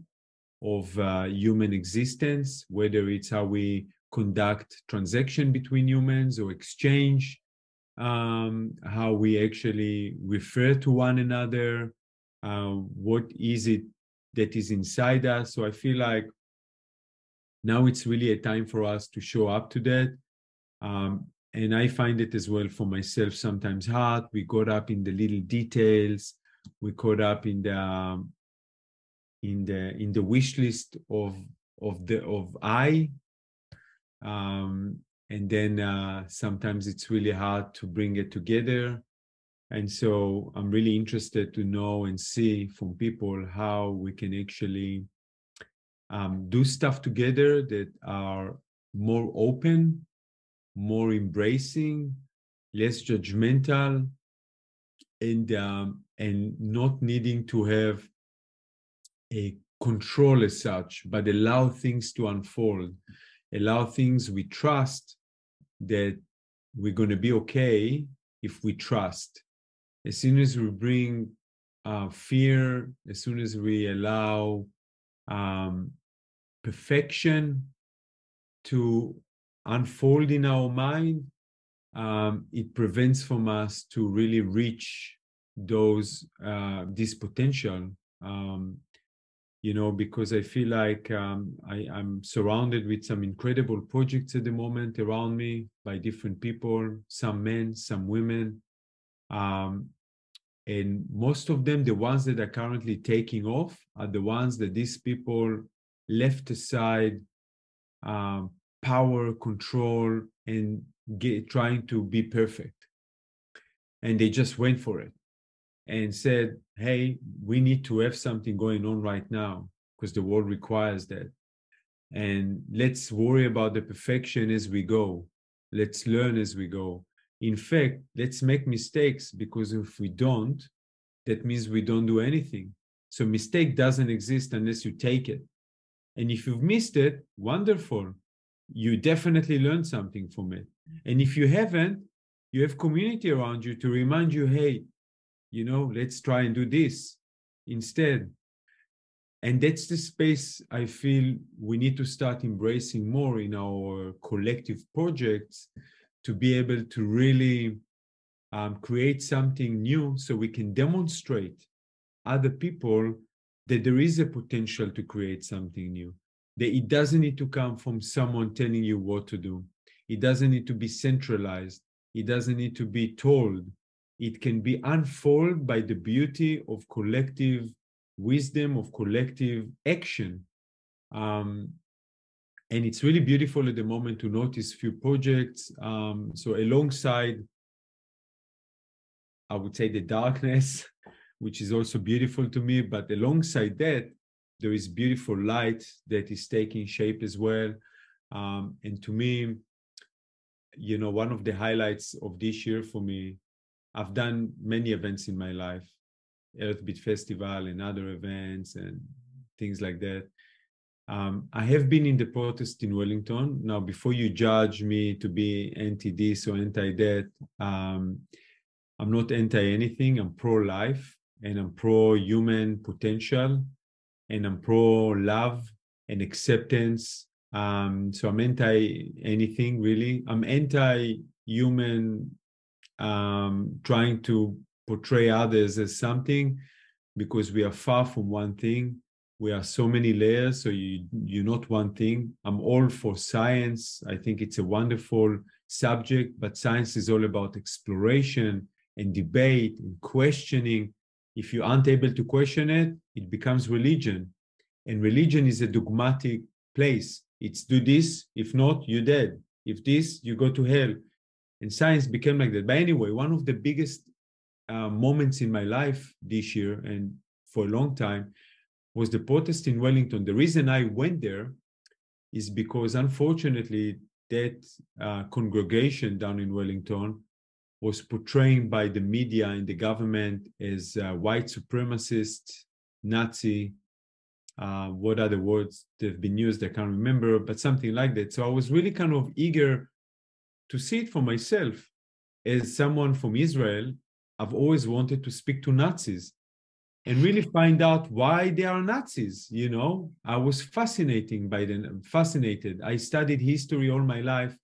of human existence, whether it's how we conduct transaction between humans or exchange, how we actually refer to one another, what is it that is inside us. So I feel like now it's really a time for us to show up to that. And I find it as well for myself sometimes hard. We got up in the little details. We caught up in the wish list of I, and then sometimes it's really hard to bring it together. And so I'm really interested to know and see from people how we can actually do stuff together that are more open, more embracing, less judgmental, and not needing to have a control as such, but allow things to unfold, allow things we trust that we're going to be okay if we trust. As soon as we bring fear, as soon as we allow perfection to unfold in our mind, it prevents from us to really reach those this potential, you know, because I feel like I'm surrounded with some incredible projects at the moment around me by different people, some men, some women, and most of them, the ones that are currently taking off, are the ones that these people left aside power, control, and trying to be perfect, and they just went for it and said, hey, we need to have something going on right now because the world requires that. And let's worry about the perfection as we go. Let's learn as we go. In fact, let's make mistakes, because if we don't, that means we don't do anything. So mistake doesn't exist unless you take it. And if you've missed it, wonderful. You definitely learned something from it. And if you haven't, you have community around you to remind you, hey, you know, let's try and do this instead. And that's the space I feel we need to start embracing more in our collective projects, to be able to really create something new, so we can demonstrate other people that there is a potential to create something new. That it doesn't need to come from someone telling you what to do. It doesn't need to be centralized. It doesn't need to be told. It can be unfolded by the beauty of collective wisdom, of collective action. And it's really beautiful at the moment to notice few projects. So alongside, I would say, the darkness, which is also beautiful to me, but alongside that, there is beautiful light that is taking shape as well. And to me, you know, one of the highlights of this year for me, I've done many events in my life, Earthbeat Festival and other events and things like that. I have been in the protest in Wellington. Now, before you judge me to be anti-this or anti-that, I'm not anti-anything. I'm pro-life, and I'm pro-human potential, and I'm pro-love and acceptance. So I'm anti-anything, really. I'm anti-human trying to portray others as something, because we are far from one thing. We are so many layers, so you're not one thing. I'm all for science. I think it's a wonderful subject, but science is all about exploration and debate and questioning. If you aren't able to question it, it becomes religion. And religion is a dogmatic place. It's do this, if not, you're dead. If this, you go to hell. And science became like that. But anyway, one of the biggest moments in my life this year and for a long time was the protest in Wellington. The reason I went there is because, unfortunately, that congregation down in Wellington was portrayed by the media and the government as white supremacist, Nazi, what are the words that have been used? I can't remember, but something like that. So I was really kind of eager to see it for myself. As someone from Israel, I've always wanted to speak to Nazis and really find out why they are Nazis. You know, I was fascinated. I studied history all my life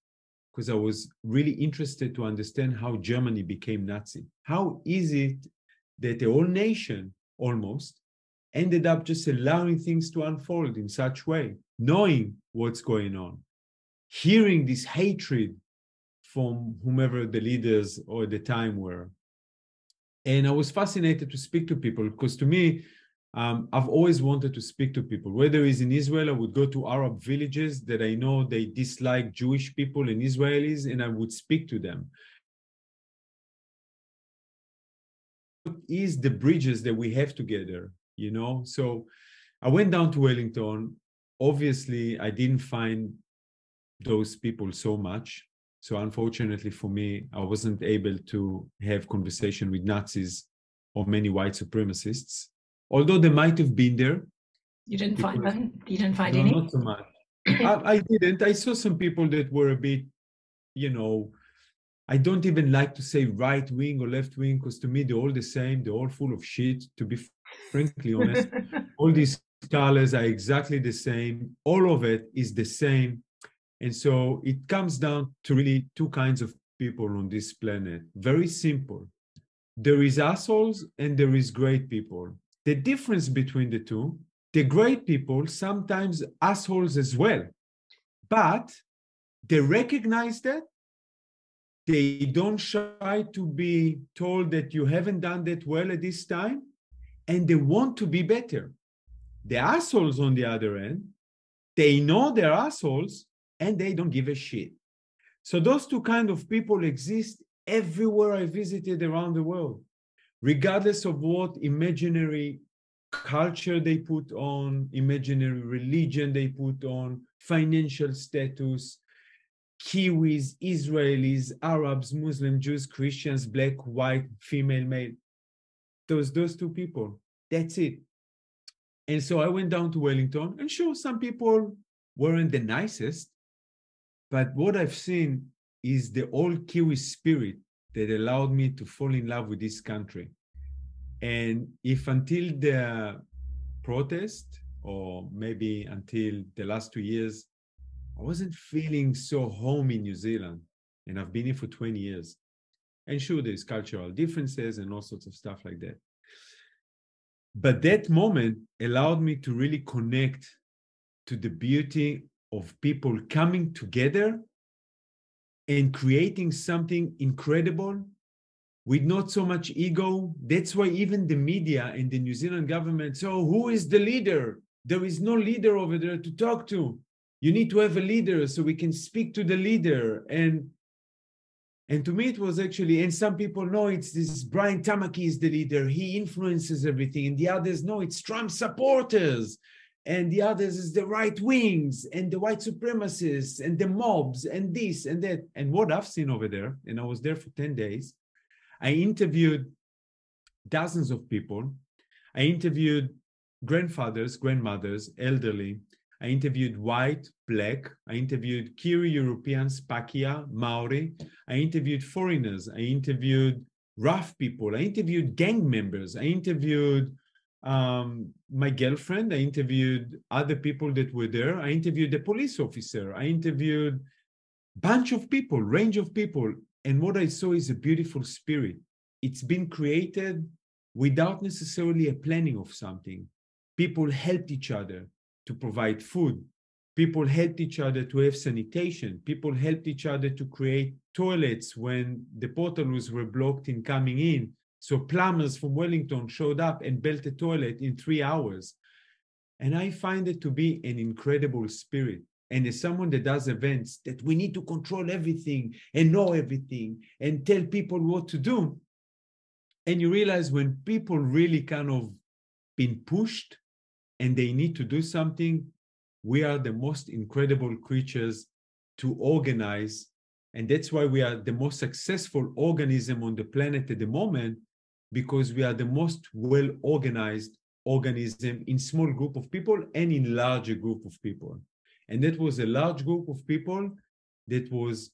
because I was really interested to understand how Germany became Nazi. How is it that the whole nation almost ended up just allowing things to unfold in such way, knowing what's going on, hearing this hatred from whomever the leaders or the time were. And I was fascinated to speak to people because, to me, I've always wanted to speak to people. Whether it's in Israel, I would go to Arab villages that I know they dislike Jewish people and Israelis, and I would speak to them. What is the bridges that we have together? You know, so I went down to Wellington. Obviously, I didn't find those people so much. So unfortunately for me, I wasn't able to have conversation with Nazis or many white supremacists, although they might have been there. You didn't find them? You didn't find any? Not so much. I didn't. I saw some people that were a bit, you know, I don't even like to say right wing or left wing, because to me, they're all the same. They're all full of shit, to be frankly honest. All these colors are exactly the same. All of it is the same. And so it comes down to really two kinds of people on this planet. Very simple. There is assholes and there is great people. The difference between the two, the great people, sometimes assholes as well, but they recognize that. They don't shy to be told that you haven't done that well at this time, and they want to be better. The assholes on the other end, they know they're assholes and they don't give a shit. So those two kinds of people exist everywhere I visited around the world, regardless of what imaginary culture they put on, imaginary religion they put on, financial status. Kiwis, Israelis, Arabs, Muslim, Jews, Christians, black, white, female, male. Those two people. That's it. And so I went down to Wellington, and sure, some people weren't the nicest, but what I've seen is the old Kiwi spirit that allowed me to fall in love with this country. And if until the protest, or maybe until the last 2 years, I wasn't feeling so home in New Zealand, and I've been here for 20 years. And sure, there's cultural differences and all sorts of stuff like that. But that moment allowed me to really connect to the beauty of people coming together and creating something incredible with not so much ego. That's why even the media and the New Zealand government, so who is the leader? There is no leader over there to talk to. You need to have a leader so we can speak to the leader. And to me, it was actually, and some people know it's this Brian Tamaki is the leader. He influences everything. And the others know it's Trump supporters. And the others is the right wings and the white supremacists and the mobs and this and that. And what I've seen over there, and I was there for 10 days, I interviewed dozens of people. I interviewed grandfathers, grandmothers, elderly. I interviewed white, black, I interviewed Kiri Europeans, Pakia, Maori, I interviewed foreigners, I interviewed rough people, I interviewed gang members, I interviewed my girlfriend, I interviewed other people that were there, I interviewed a police officer, I interviewed a bunch of people, range of people, and what I saw is a beautiful spirit. It's been created without necessarily a planning of something. People helped each other to provide food. People helped each other to have sanitation. People helped each other to create toilets when the portaloos were blocked in coming in. So plumbers from Wellington showed up and built a toilet in 3 hours. And I find it to be an incredible spirit. And as someone that does events, that we need to control everything and know everything and tell people what to do. And you realize when people really kind of been pushed and they need to do something, we are the most incredible creatures to organize. And that's why we are the most successful organism on the planet at the moment, because we are the most well-organized organism in small group of people and in larger group of people. And that was a large group of people that was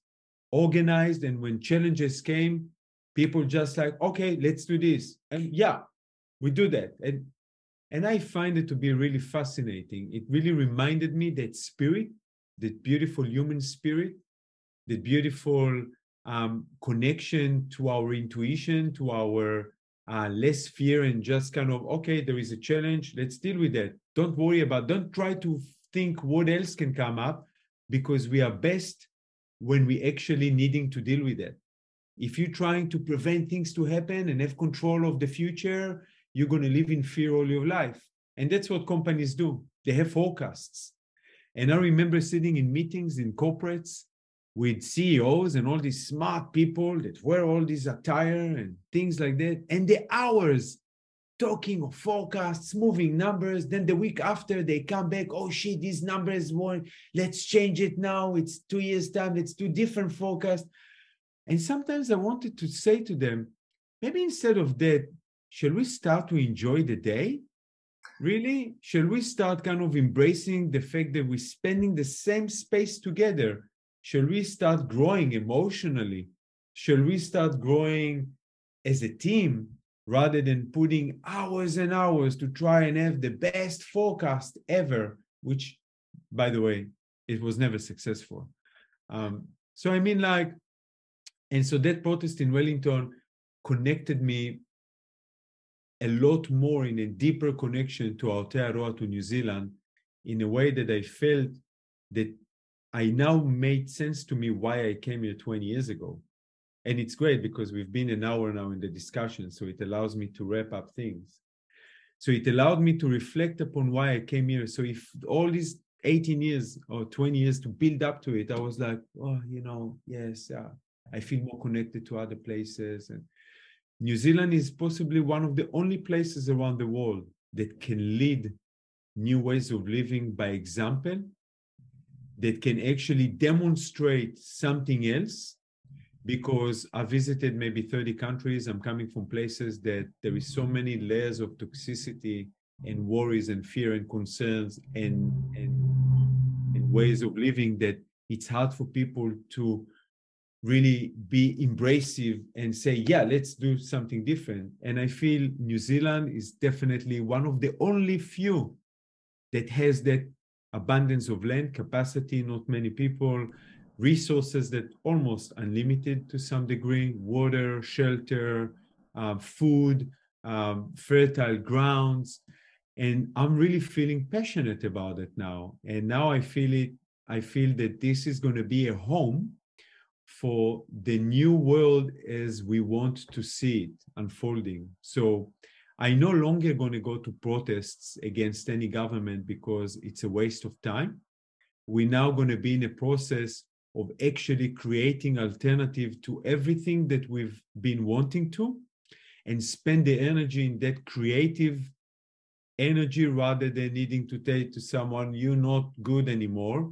organized. And when challenges came, people just like, okay, let's do this. And yeah, we do that. And I find it to be really fascinating. It really reminded me that spirit, that beautiful human spirit, that beautiful connection to our intuition, to our less fear, and just kind of, okay, there is a challenge. Let's deal with that. Don't worry about, don't try to think what else can come up, because we are best when we actually needing to deal with it. If you're trying to prevent things to happen and have control of the future, you're going to live in fear all your life. And that's what companies do. They have forecasts. And I remember sitting in meetings in corporates with CEOs and all these smart people that wear all these attire and things like that. And the hours talking of forecasts, moving numbers. Then the week after they come back, oh shit, these numbers weren't, let's change it now. It's 2 years time. Let's do different forecast. And sometimes I wanted to say to them, maybe instead of that, shall we start to enjoy the day? Really? Shall we start kind of embracing the fact that we're spending the same space together? Shall we start growing emotionally? Shall we start growing as a team rather than putting hours and hours to try and have the best forecast ever, which, by the way, it was never successful. So I mean, like, and so that protest in Wellington connected me a lot more in a deeper connection to Aotearoa, to New Zealand, in a way that I felt that I now made sense to me why I came here 20 years ago. And it's great because we've been an hour now in the discussion, so it allows me to wrap up things. So it allowed me to reflect upon why I came here. So if all these 18 years or 20 years to build up to it, I was like, oh, you know, yes, I feel more connected to other places. And New Zealand is possibly one of the only places around the world that can lead new ways of living by example, that can actually demonstrate something else, because I visited maybe 30 countries. I'm coming from places that there is so many layers of toxicity and worries and fear and concerns and ways of living that it's hard for people to really be embracive and say, yeah, let's do something different. And I feel New Zealand is definitely one of the only few that has that abundance of land, capacity, not many people, resources that almost unlimited to some degree, water, shelter, food, fertile grounds. And I'm really feeling passionate about it now. And now I feel it. I feel that this is going to be a home for the new world as we want to see it unfolding. So I'm no longer going to go to protests against any government because it's a waste of time. We're now going to be in a process of actually creating alternative to everything that we've been wanting to, and spend the energy in that creative energy rather than needing to tell to someone, you're not good anymore.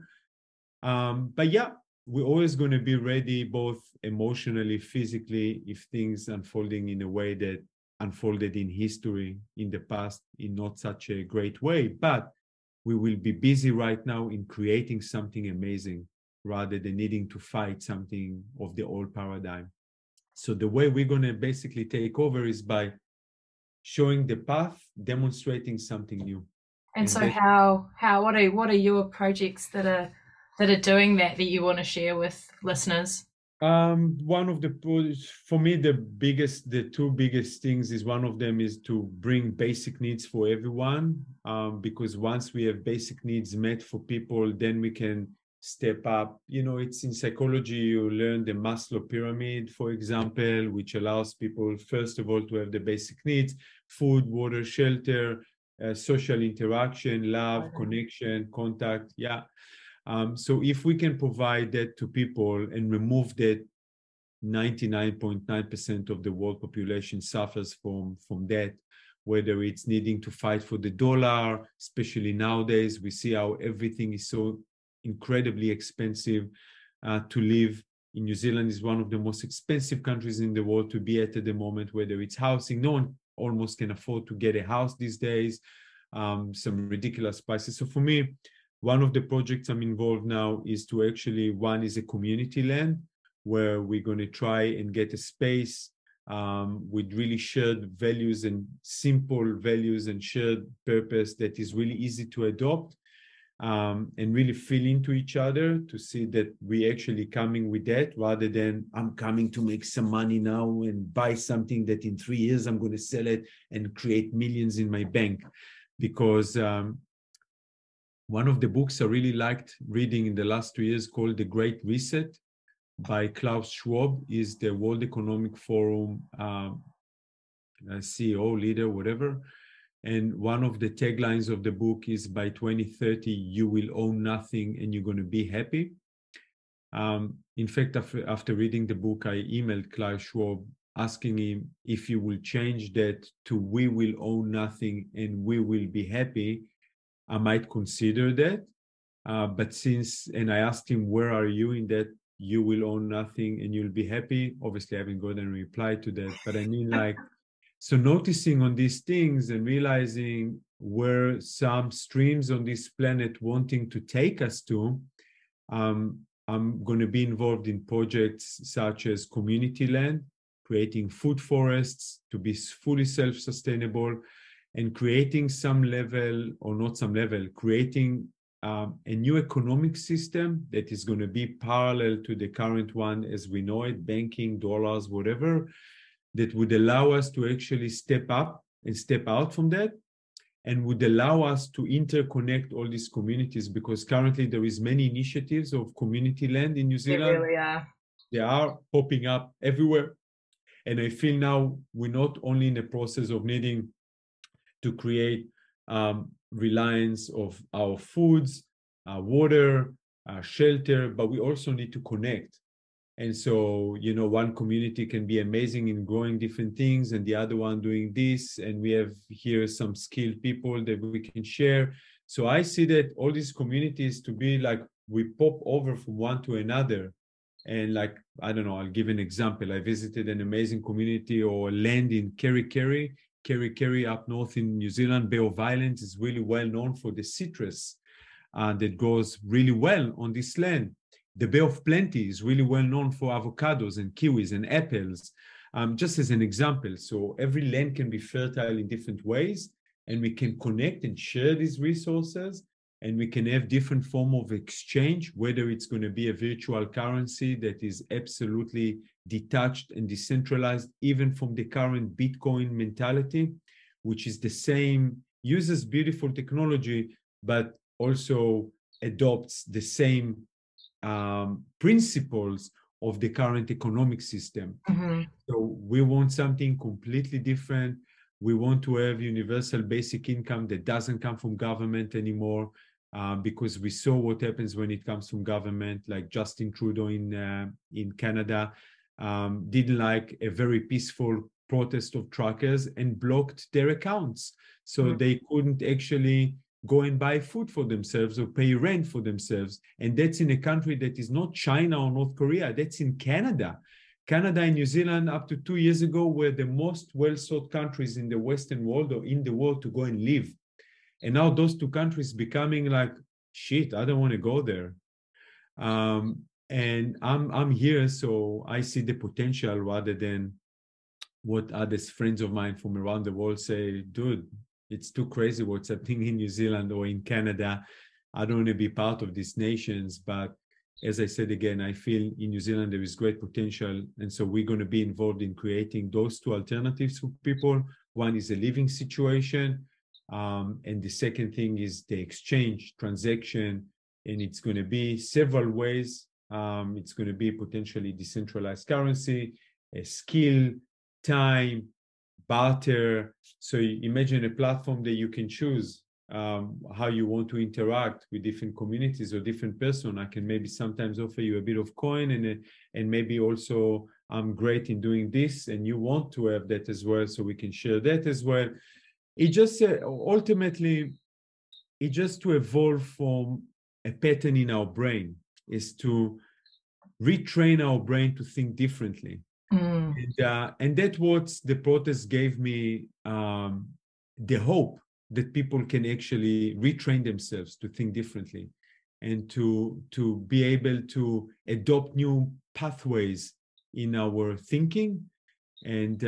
But yeah, we're always going to be ready, both emotionally, physically, if things unfolding in a way that unfolded in history, in the past, in not such a great way. But we will be busy right now in creating something amazing rather than needing to fight something of the old paradigm. So the way we're going to basically take over is by showing the path, demonstrating something new. And so how what are your projects that are doing that you want to share with listeners? One of the, for me, the two biggest things is, one of them is to bring basic needs for everyone, because once we have basic needs met for people, then we can step up. You know, it's in psychology, you learn the Maslow pyramid, for example, which allows people, first of all, to have the basic needs, food, water, shelter, social interaction, love, connection, contact. Yeah. So if we can provide that to people and remove that, 99.9% of the world population suffers from that, whether it's needing to fight for the dollar, especially nowadays, we see how everything is so incredibly expensive to live. In New Zealand is one of the most expensive countries in the world to be at the moment, whether it's housing. No one almost can afford to get a house these days, some ridiculous prices. So for me, one of the projects I'm involved now is to actually, one is a community land, where we're going to try and get a space with really shared values and simple values and shared purpose that is really easy to adopt and really feel into each other, to see that we actually coming with that rather than I'm coming to make some money now and buy something that in 3 years I'm going to sell it and create millions in my bank. Because one of the books I really liked reading in the last 2 years called The Great Reset, by Klaus Schwab, is the World Economic Forum CEO, leader, whatever. And one of the taglines of the book is, by 2030, you will own nothing and you're going to be happy. In fact, after reading the book, I emailed Klaus Schwab asking him if he will change that to we will own nothing and we will be happy. I might consider that. But since, and I asked him, where are you in that? You will own nothing and you'll be happy. Obviously, I haven't got any reply to that, but I mean, like, so noticing on these things and realizing where some streams on this planet wanting to take us to, I'm going to be involved in projects such as community land, creating food forests to be fully self-sustainable, and creating some level, or not some level, creating a new economic system that is going to be parallel to the current one as we know it, banking, dollars, whatever, that would allow us to actually step up and step out from that, and would allow us to interconnect all these communities, because currently there is many initiatives of community land in New Zealand. They really are. They are popping up everywhere. And I feel now we're not only in the process of needing to create reliance of our foods, our water, our shelter, but we also need to connect. And so, you know, one community can be amazing in growing different things and the other one doing this. And we have here some skilled people that we can share. So I see that all these communities to be like, we pop over from one to another. And like, I don't know, I'll give an example. I visited an amazing community or land in Kerikeri. Kerikeri up north in New Zealand, Bay of Islands, is really well known for the citrus that grows really well on this land. The Bay of Plenty is really well known for avocados and kiwis and apples, just as an example. So every land can be fertile in different ways, and we can connect and share these resources, and we can have different form of exchange, whether it's going to be a virtual currency that is absolutely detached and decentralized, even from the current Bitcoin mentality, which is the same, uses beautiful technology, but also adopts the same principles of the current economic system. Mm-hmm. So we want something completely different. We want to have universal basic income that doesn't come from government anymore, because we saw what happens when it comes from government, like Justin Trudeau in Canada, didn't like a very peaceful protest of truckers and blocked their accounts. So mm-hmm. they couldn't actually go and buy food for themselves or pay rent for themselves. And that's in a country that is not China or North Korea, that's in Canada. Canada and New Zealand up to 2 years ago were the most well-sought countries in the Western world or in the world to go and live. And now those two countries becoming like, shit, I don't want to go there. And I'm here, so I see the potential rather than what others, friends of mine from around the world say, dude, it's too crazy what's happening in New Zealand or in Canada. I don't want to be part of these nations, but as I said again, I feel in New Zealand there is great potential, and so we're going to be involved in creating those two alternatives for people. One is a living situation, and the second thing is the exchange transaction, and it's going to be several ways. It's going to be potentially decentralized currency, a skill, time, barter. So you imagine a platform that you can choose how you want to interact with different communities or different person. I can maybe sometimes offer you a bit of coin, and maybe also I'm great in doing this and you want to have that as well, so we can share that as well. It just ultimately, it just to evolve from a pattern in our brain, is to retrain our brain to think differently. Mm. And that's what the protest gave me, the hope that people can actually retrain themselves to think differently, and to be able to adopt new pathways in our thinking. And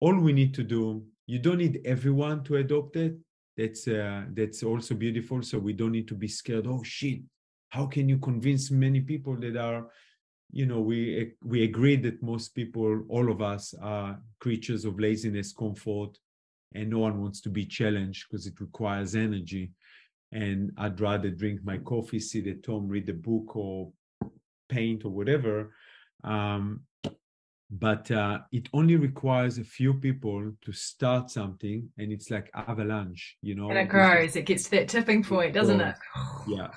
all we need to do, you don't need everyone to adopt it. That's also beautiful. So we don't need to be scared. Oh shit, how can you convince many people that are, you know, we agree that most people, all of us, are creatures of laziness, comfort, and no one wants to be challenged because it requires energy. And I'd rather drink my coffee, sit at home, read a book, or paint, or whatever. But it only requires a few people to start something, and it's like avalanche, you know. And it grows. It gets to that tipping point, doesn't it? Yeah.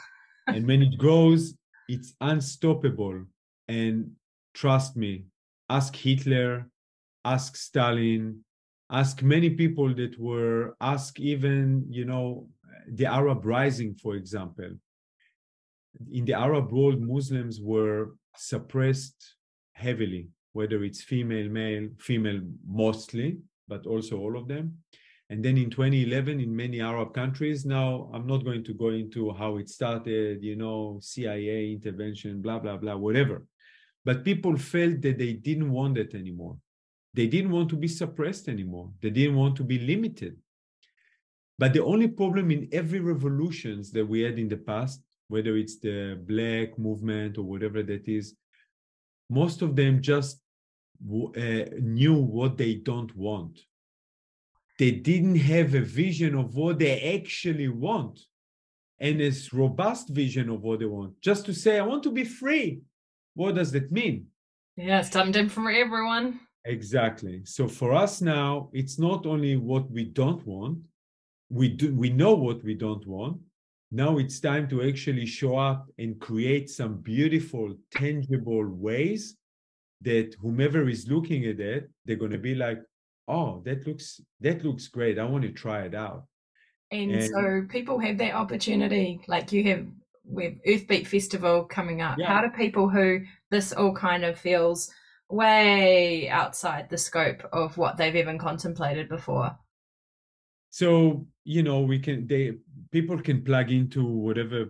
And when it grows, it's unstoppable. And trust me, ask Hitler, ask Stalin, ask many people that were, ask even, you know, the Arab Rising, for example. In the Arab world, Muslims were suppressed heavily, whether it's female, male, female mostly, but also all of them. And then in 2011, in many Arab countries, now I'm not going to go into how it started, you know, CIA intervention, blah, blah, blah, whatever. But people felt that they didn't want that anymore. They didn't want to be suppressed anymore. They didn't want to be limited. But the only problem in every revolutions that we had in the past, whether it's the Black movement or whatever that is, most of them just knew what they don't want. They didn't have a vision of what they actually want, and a robust vision of what they want. Just to say, I want to be free. What does that mean? Yeah, it's something for everyone. Exactly. So for us now, it's not only what we don't want. We know what we don't want. Now it's time to actually show up and create some beautiful, tangible ways that whomever is looking at it, they're going to be like, oh, that looks great. I want to try it out. And so people have that opportunity. Like we have Earthbeat Festival coming up. Yeah. How do people who this all kind of feels way outside the scope of what they've even contemplated before? So, you know, people can plug into whatever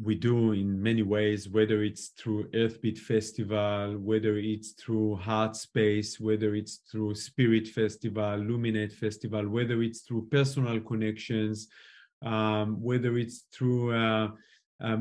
we do in many ways, whether it's through Earthbeat Festival, whether it's through Heart Space, whether it's through Spirit Festival, Luminate Festival, whether it's through personal connections, whether it's through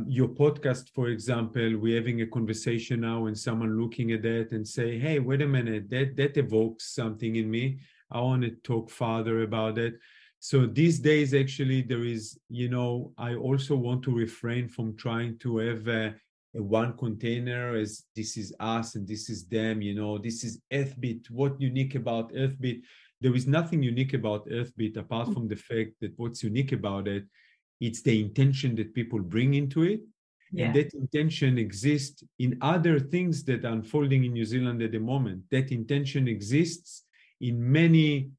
your podcast, for example. We're having a conversation now and someone looking at that and say, hey, wait a minute, that evokes something in me. I want to talk further about it. So these days, actually, there is, you know, I also want to refrain from trying to have a one container as this is us and this is them, you know, this is Earthbeat. What unique about Earthbeat? There is nothing unique about Earthbeat apart from the fact that what's unique about it, it's the intention that people bring into it. Yeah. And that intention exists in other things that are unfolding in New Zealand at the moment. That intention exists in many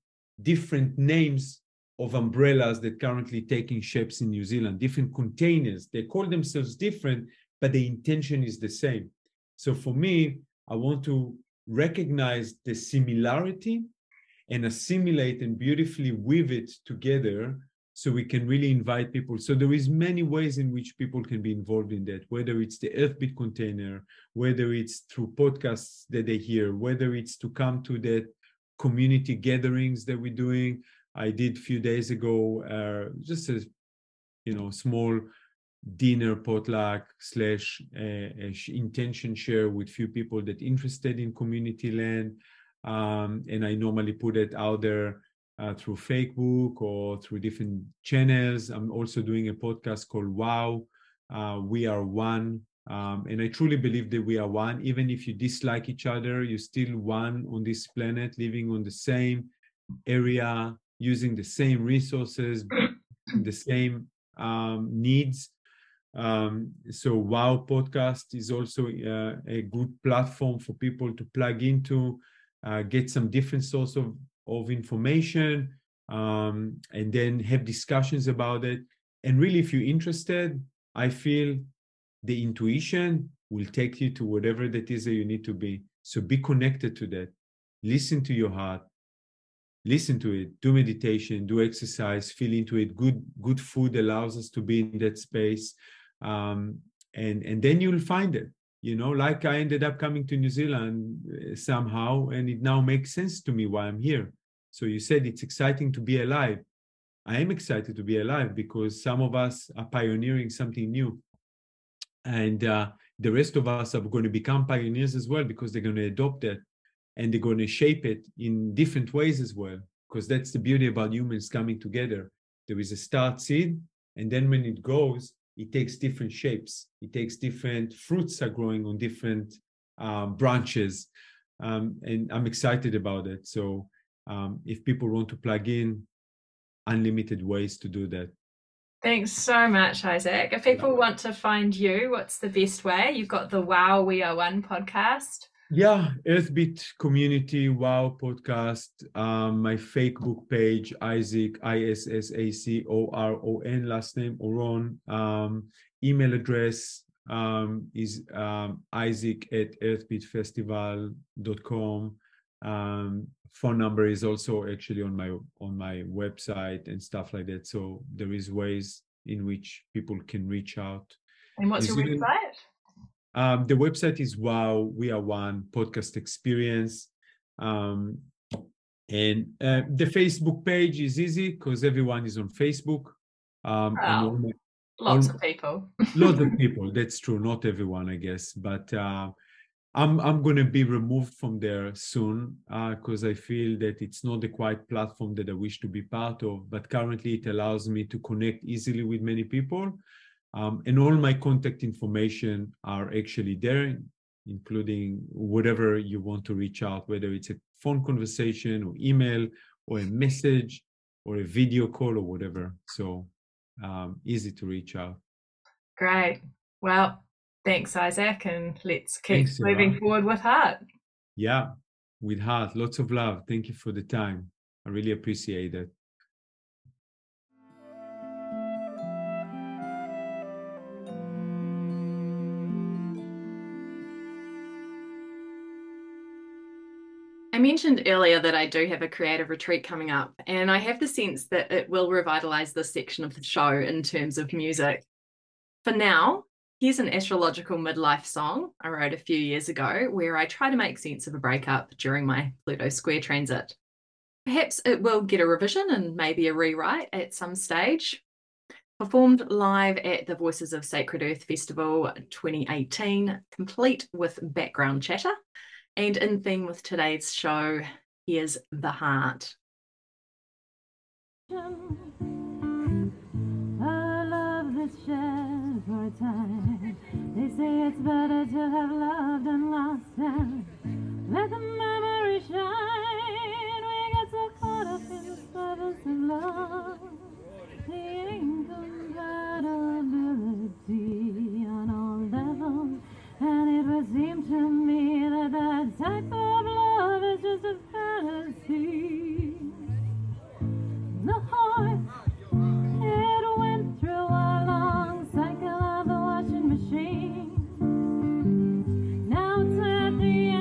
different names of umbrellas that currently taking shapes in New Zealand, different containers. They call themselves different, but the intention is the same. So for me, I want to recognize the similarity and assimilate and beautifully weave it together so we can really invite people. So there is many ways in which people can be involved in that, whether it's the Earthbeat container, whether it's through podcasts that they hear, whether it's to come to that community gatherings that we're doing. I did a few days ago, just a, you know, small dinner potluck / intention share with few people that interested in community land. And I normally put it out there through Facebook or through different channels. I'm also doing a podcast called WOW, We Are One. And I truly believe that we are one. Even if you dislike each other, you're still one on this planet, living on the same area, using the same resources, the same needs. So WOW Podcast is also a good platform for people to plug into, get some different source of information, and then have discussions about it. And really, if you're interested, I feel the intuition will take you to whatever that is that you need to be. So be connected to that. Listen to your heart. Listen to it. Do meditation. Do exercise. Feel into it. Good food allows us to be in that space, and then you'll find it. You know, like I ended up coming to New Zealand somehow, and it now makes sense to me why I'm here. So you said it's exciting to be alive. I am excited to be alive because some of us are pioneering something new, and the rest of us are going to become pioneers as well, because they're going to adopt that and they're going to shape it in different ways as well, because that's the beauty about humans coming together. There is a start seed, and then when it grows, it takes different shapes. It takes different fruits are growing on different branches, and I'm excited about it. So if people want to plug in, unlimited ways to do that. Thanks so much, Isaac. If people want to find you, what's the best way? You've got the WOW We Are One podcast. Yeah, Earthbeat Community, WOW Podcast, my Facebook page, Isaac, Issacoron, last name, Oron. Email address is isaac@earthbeatfestival.com. Phone number is also actually on my website and stuff like that. So there is ways in which people can reach out. And what's your website? The website is WOW, We Are One Podcast Experience. And the Facebook page is easy because everyone is on Facebook. Lots of people. Lots of people. That's true. Not everyone, I guess. But I'm going to be removed from there soon because I feel that it's not the quiet platform that I wish to be part of. But currently it allows me to connect easily with many people. And all my contact information are actually there, including whatever you want to reach out, whether it's a phone conversation or email or a message or a video call or whatever. So easy to reach out. Great. Well, thanks, Isaac. And let's keep moving forward with heart. Yeah, with heart. Lots of love. Thank you for the time. I really appreciate it. I mentioned earlier that I do have a creative retreat coming up, and I have the sense that it will revitalize this section of the show in terms of music. For now, here's an astrological midlife song I wrote a few years ago where I try to make sense of a breakup during my Pluto square transit. Perhaps it will get a revision and maybe a rewrite at some stage. Performed live at the Voices of Sacred Earth Festival 2018, complete with background chatter. And in theme with today's show, here's The Heart. I love this shed for time. They say it's better to have loved and lost, and let the memory shine. We get so caught up in the service of love, the incompatibility on all levels. And it would seem to me that that type of love is just a fantasy. The heart, it went through a long cycle of the washing machine. Now it's at the end.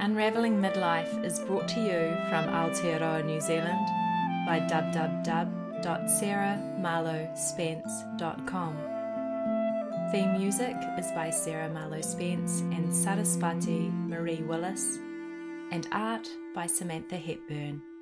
Unravelling Midlife is brought to you from Aotearoa, New Zealand by www.sarahmarlowspence.com. Theme music is by Sarah Marlowe Spence and Saraswati Marie Willis, and art by Samantha Hepburn.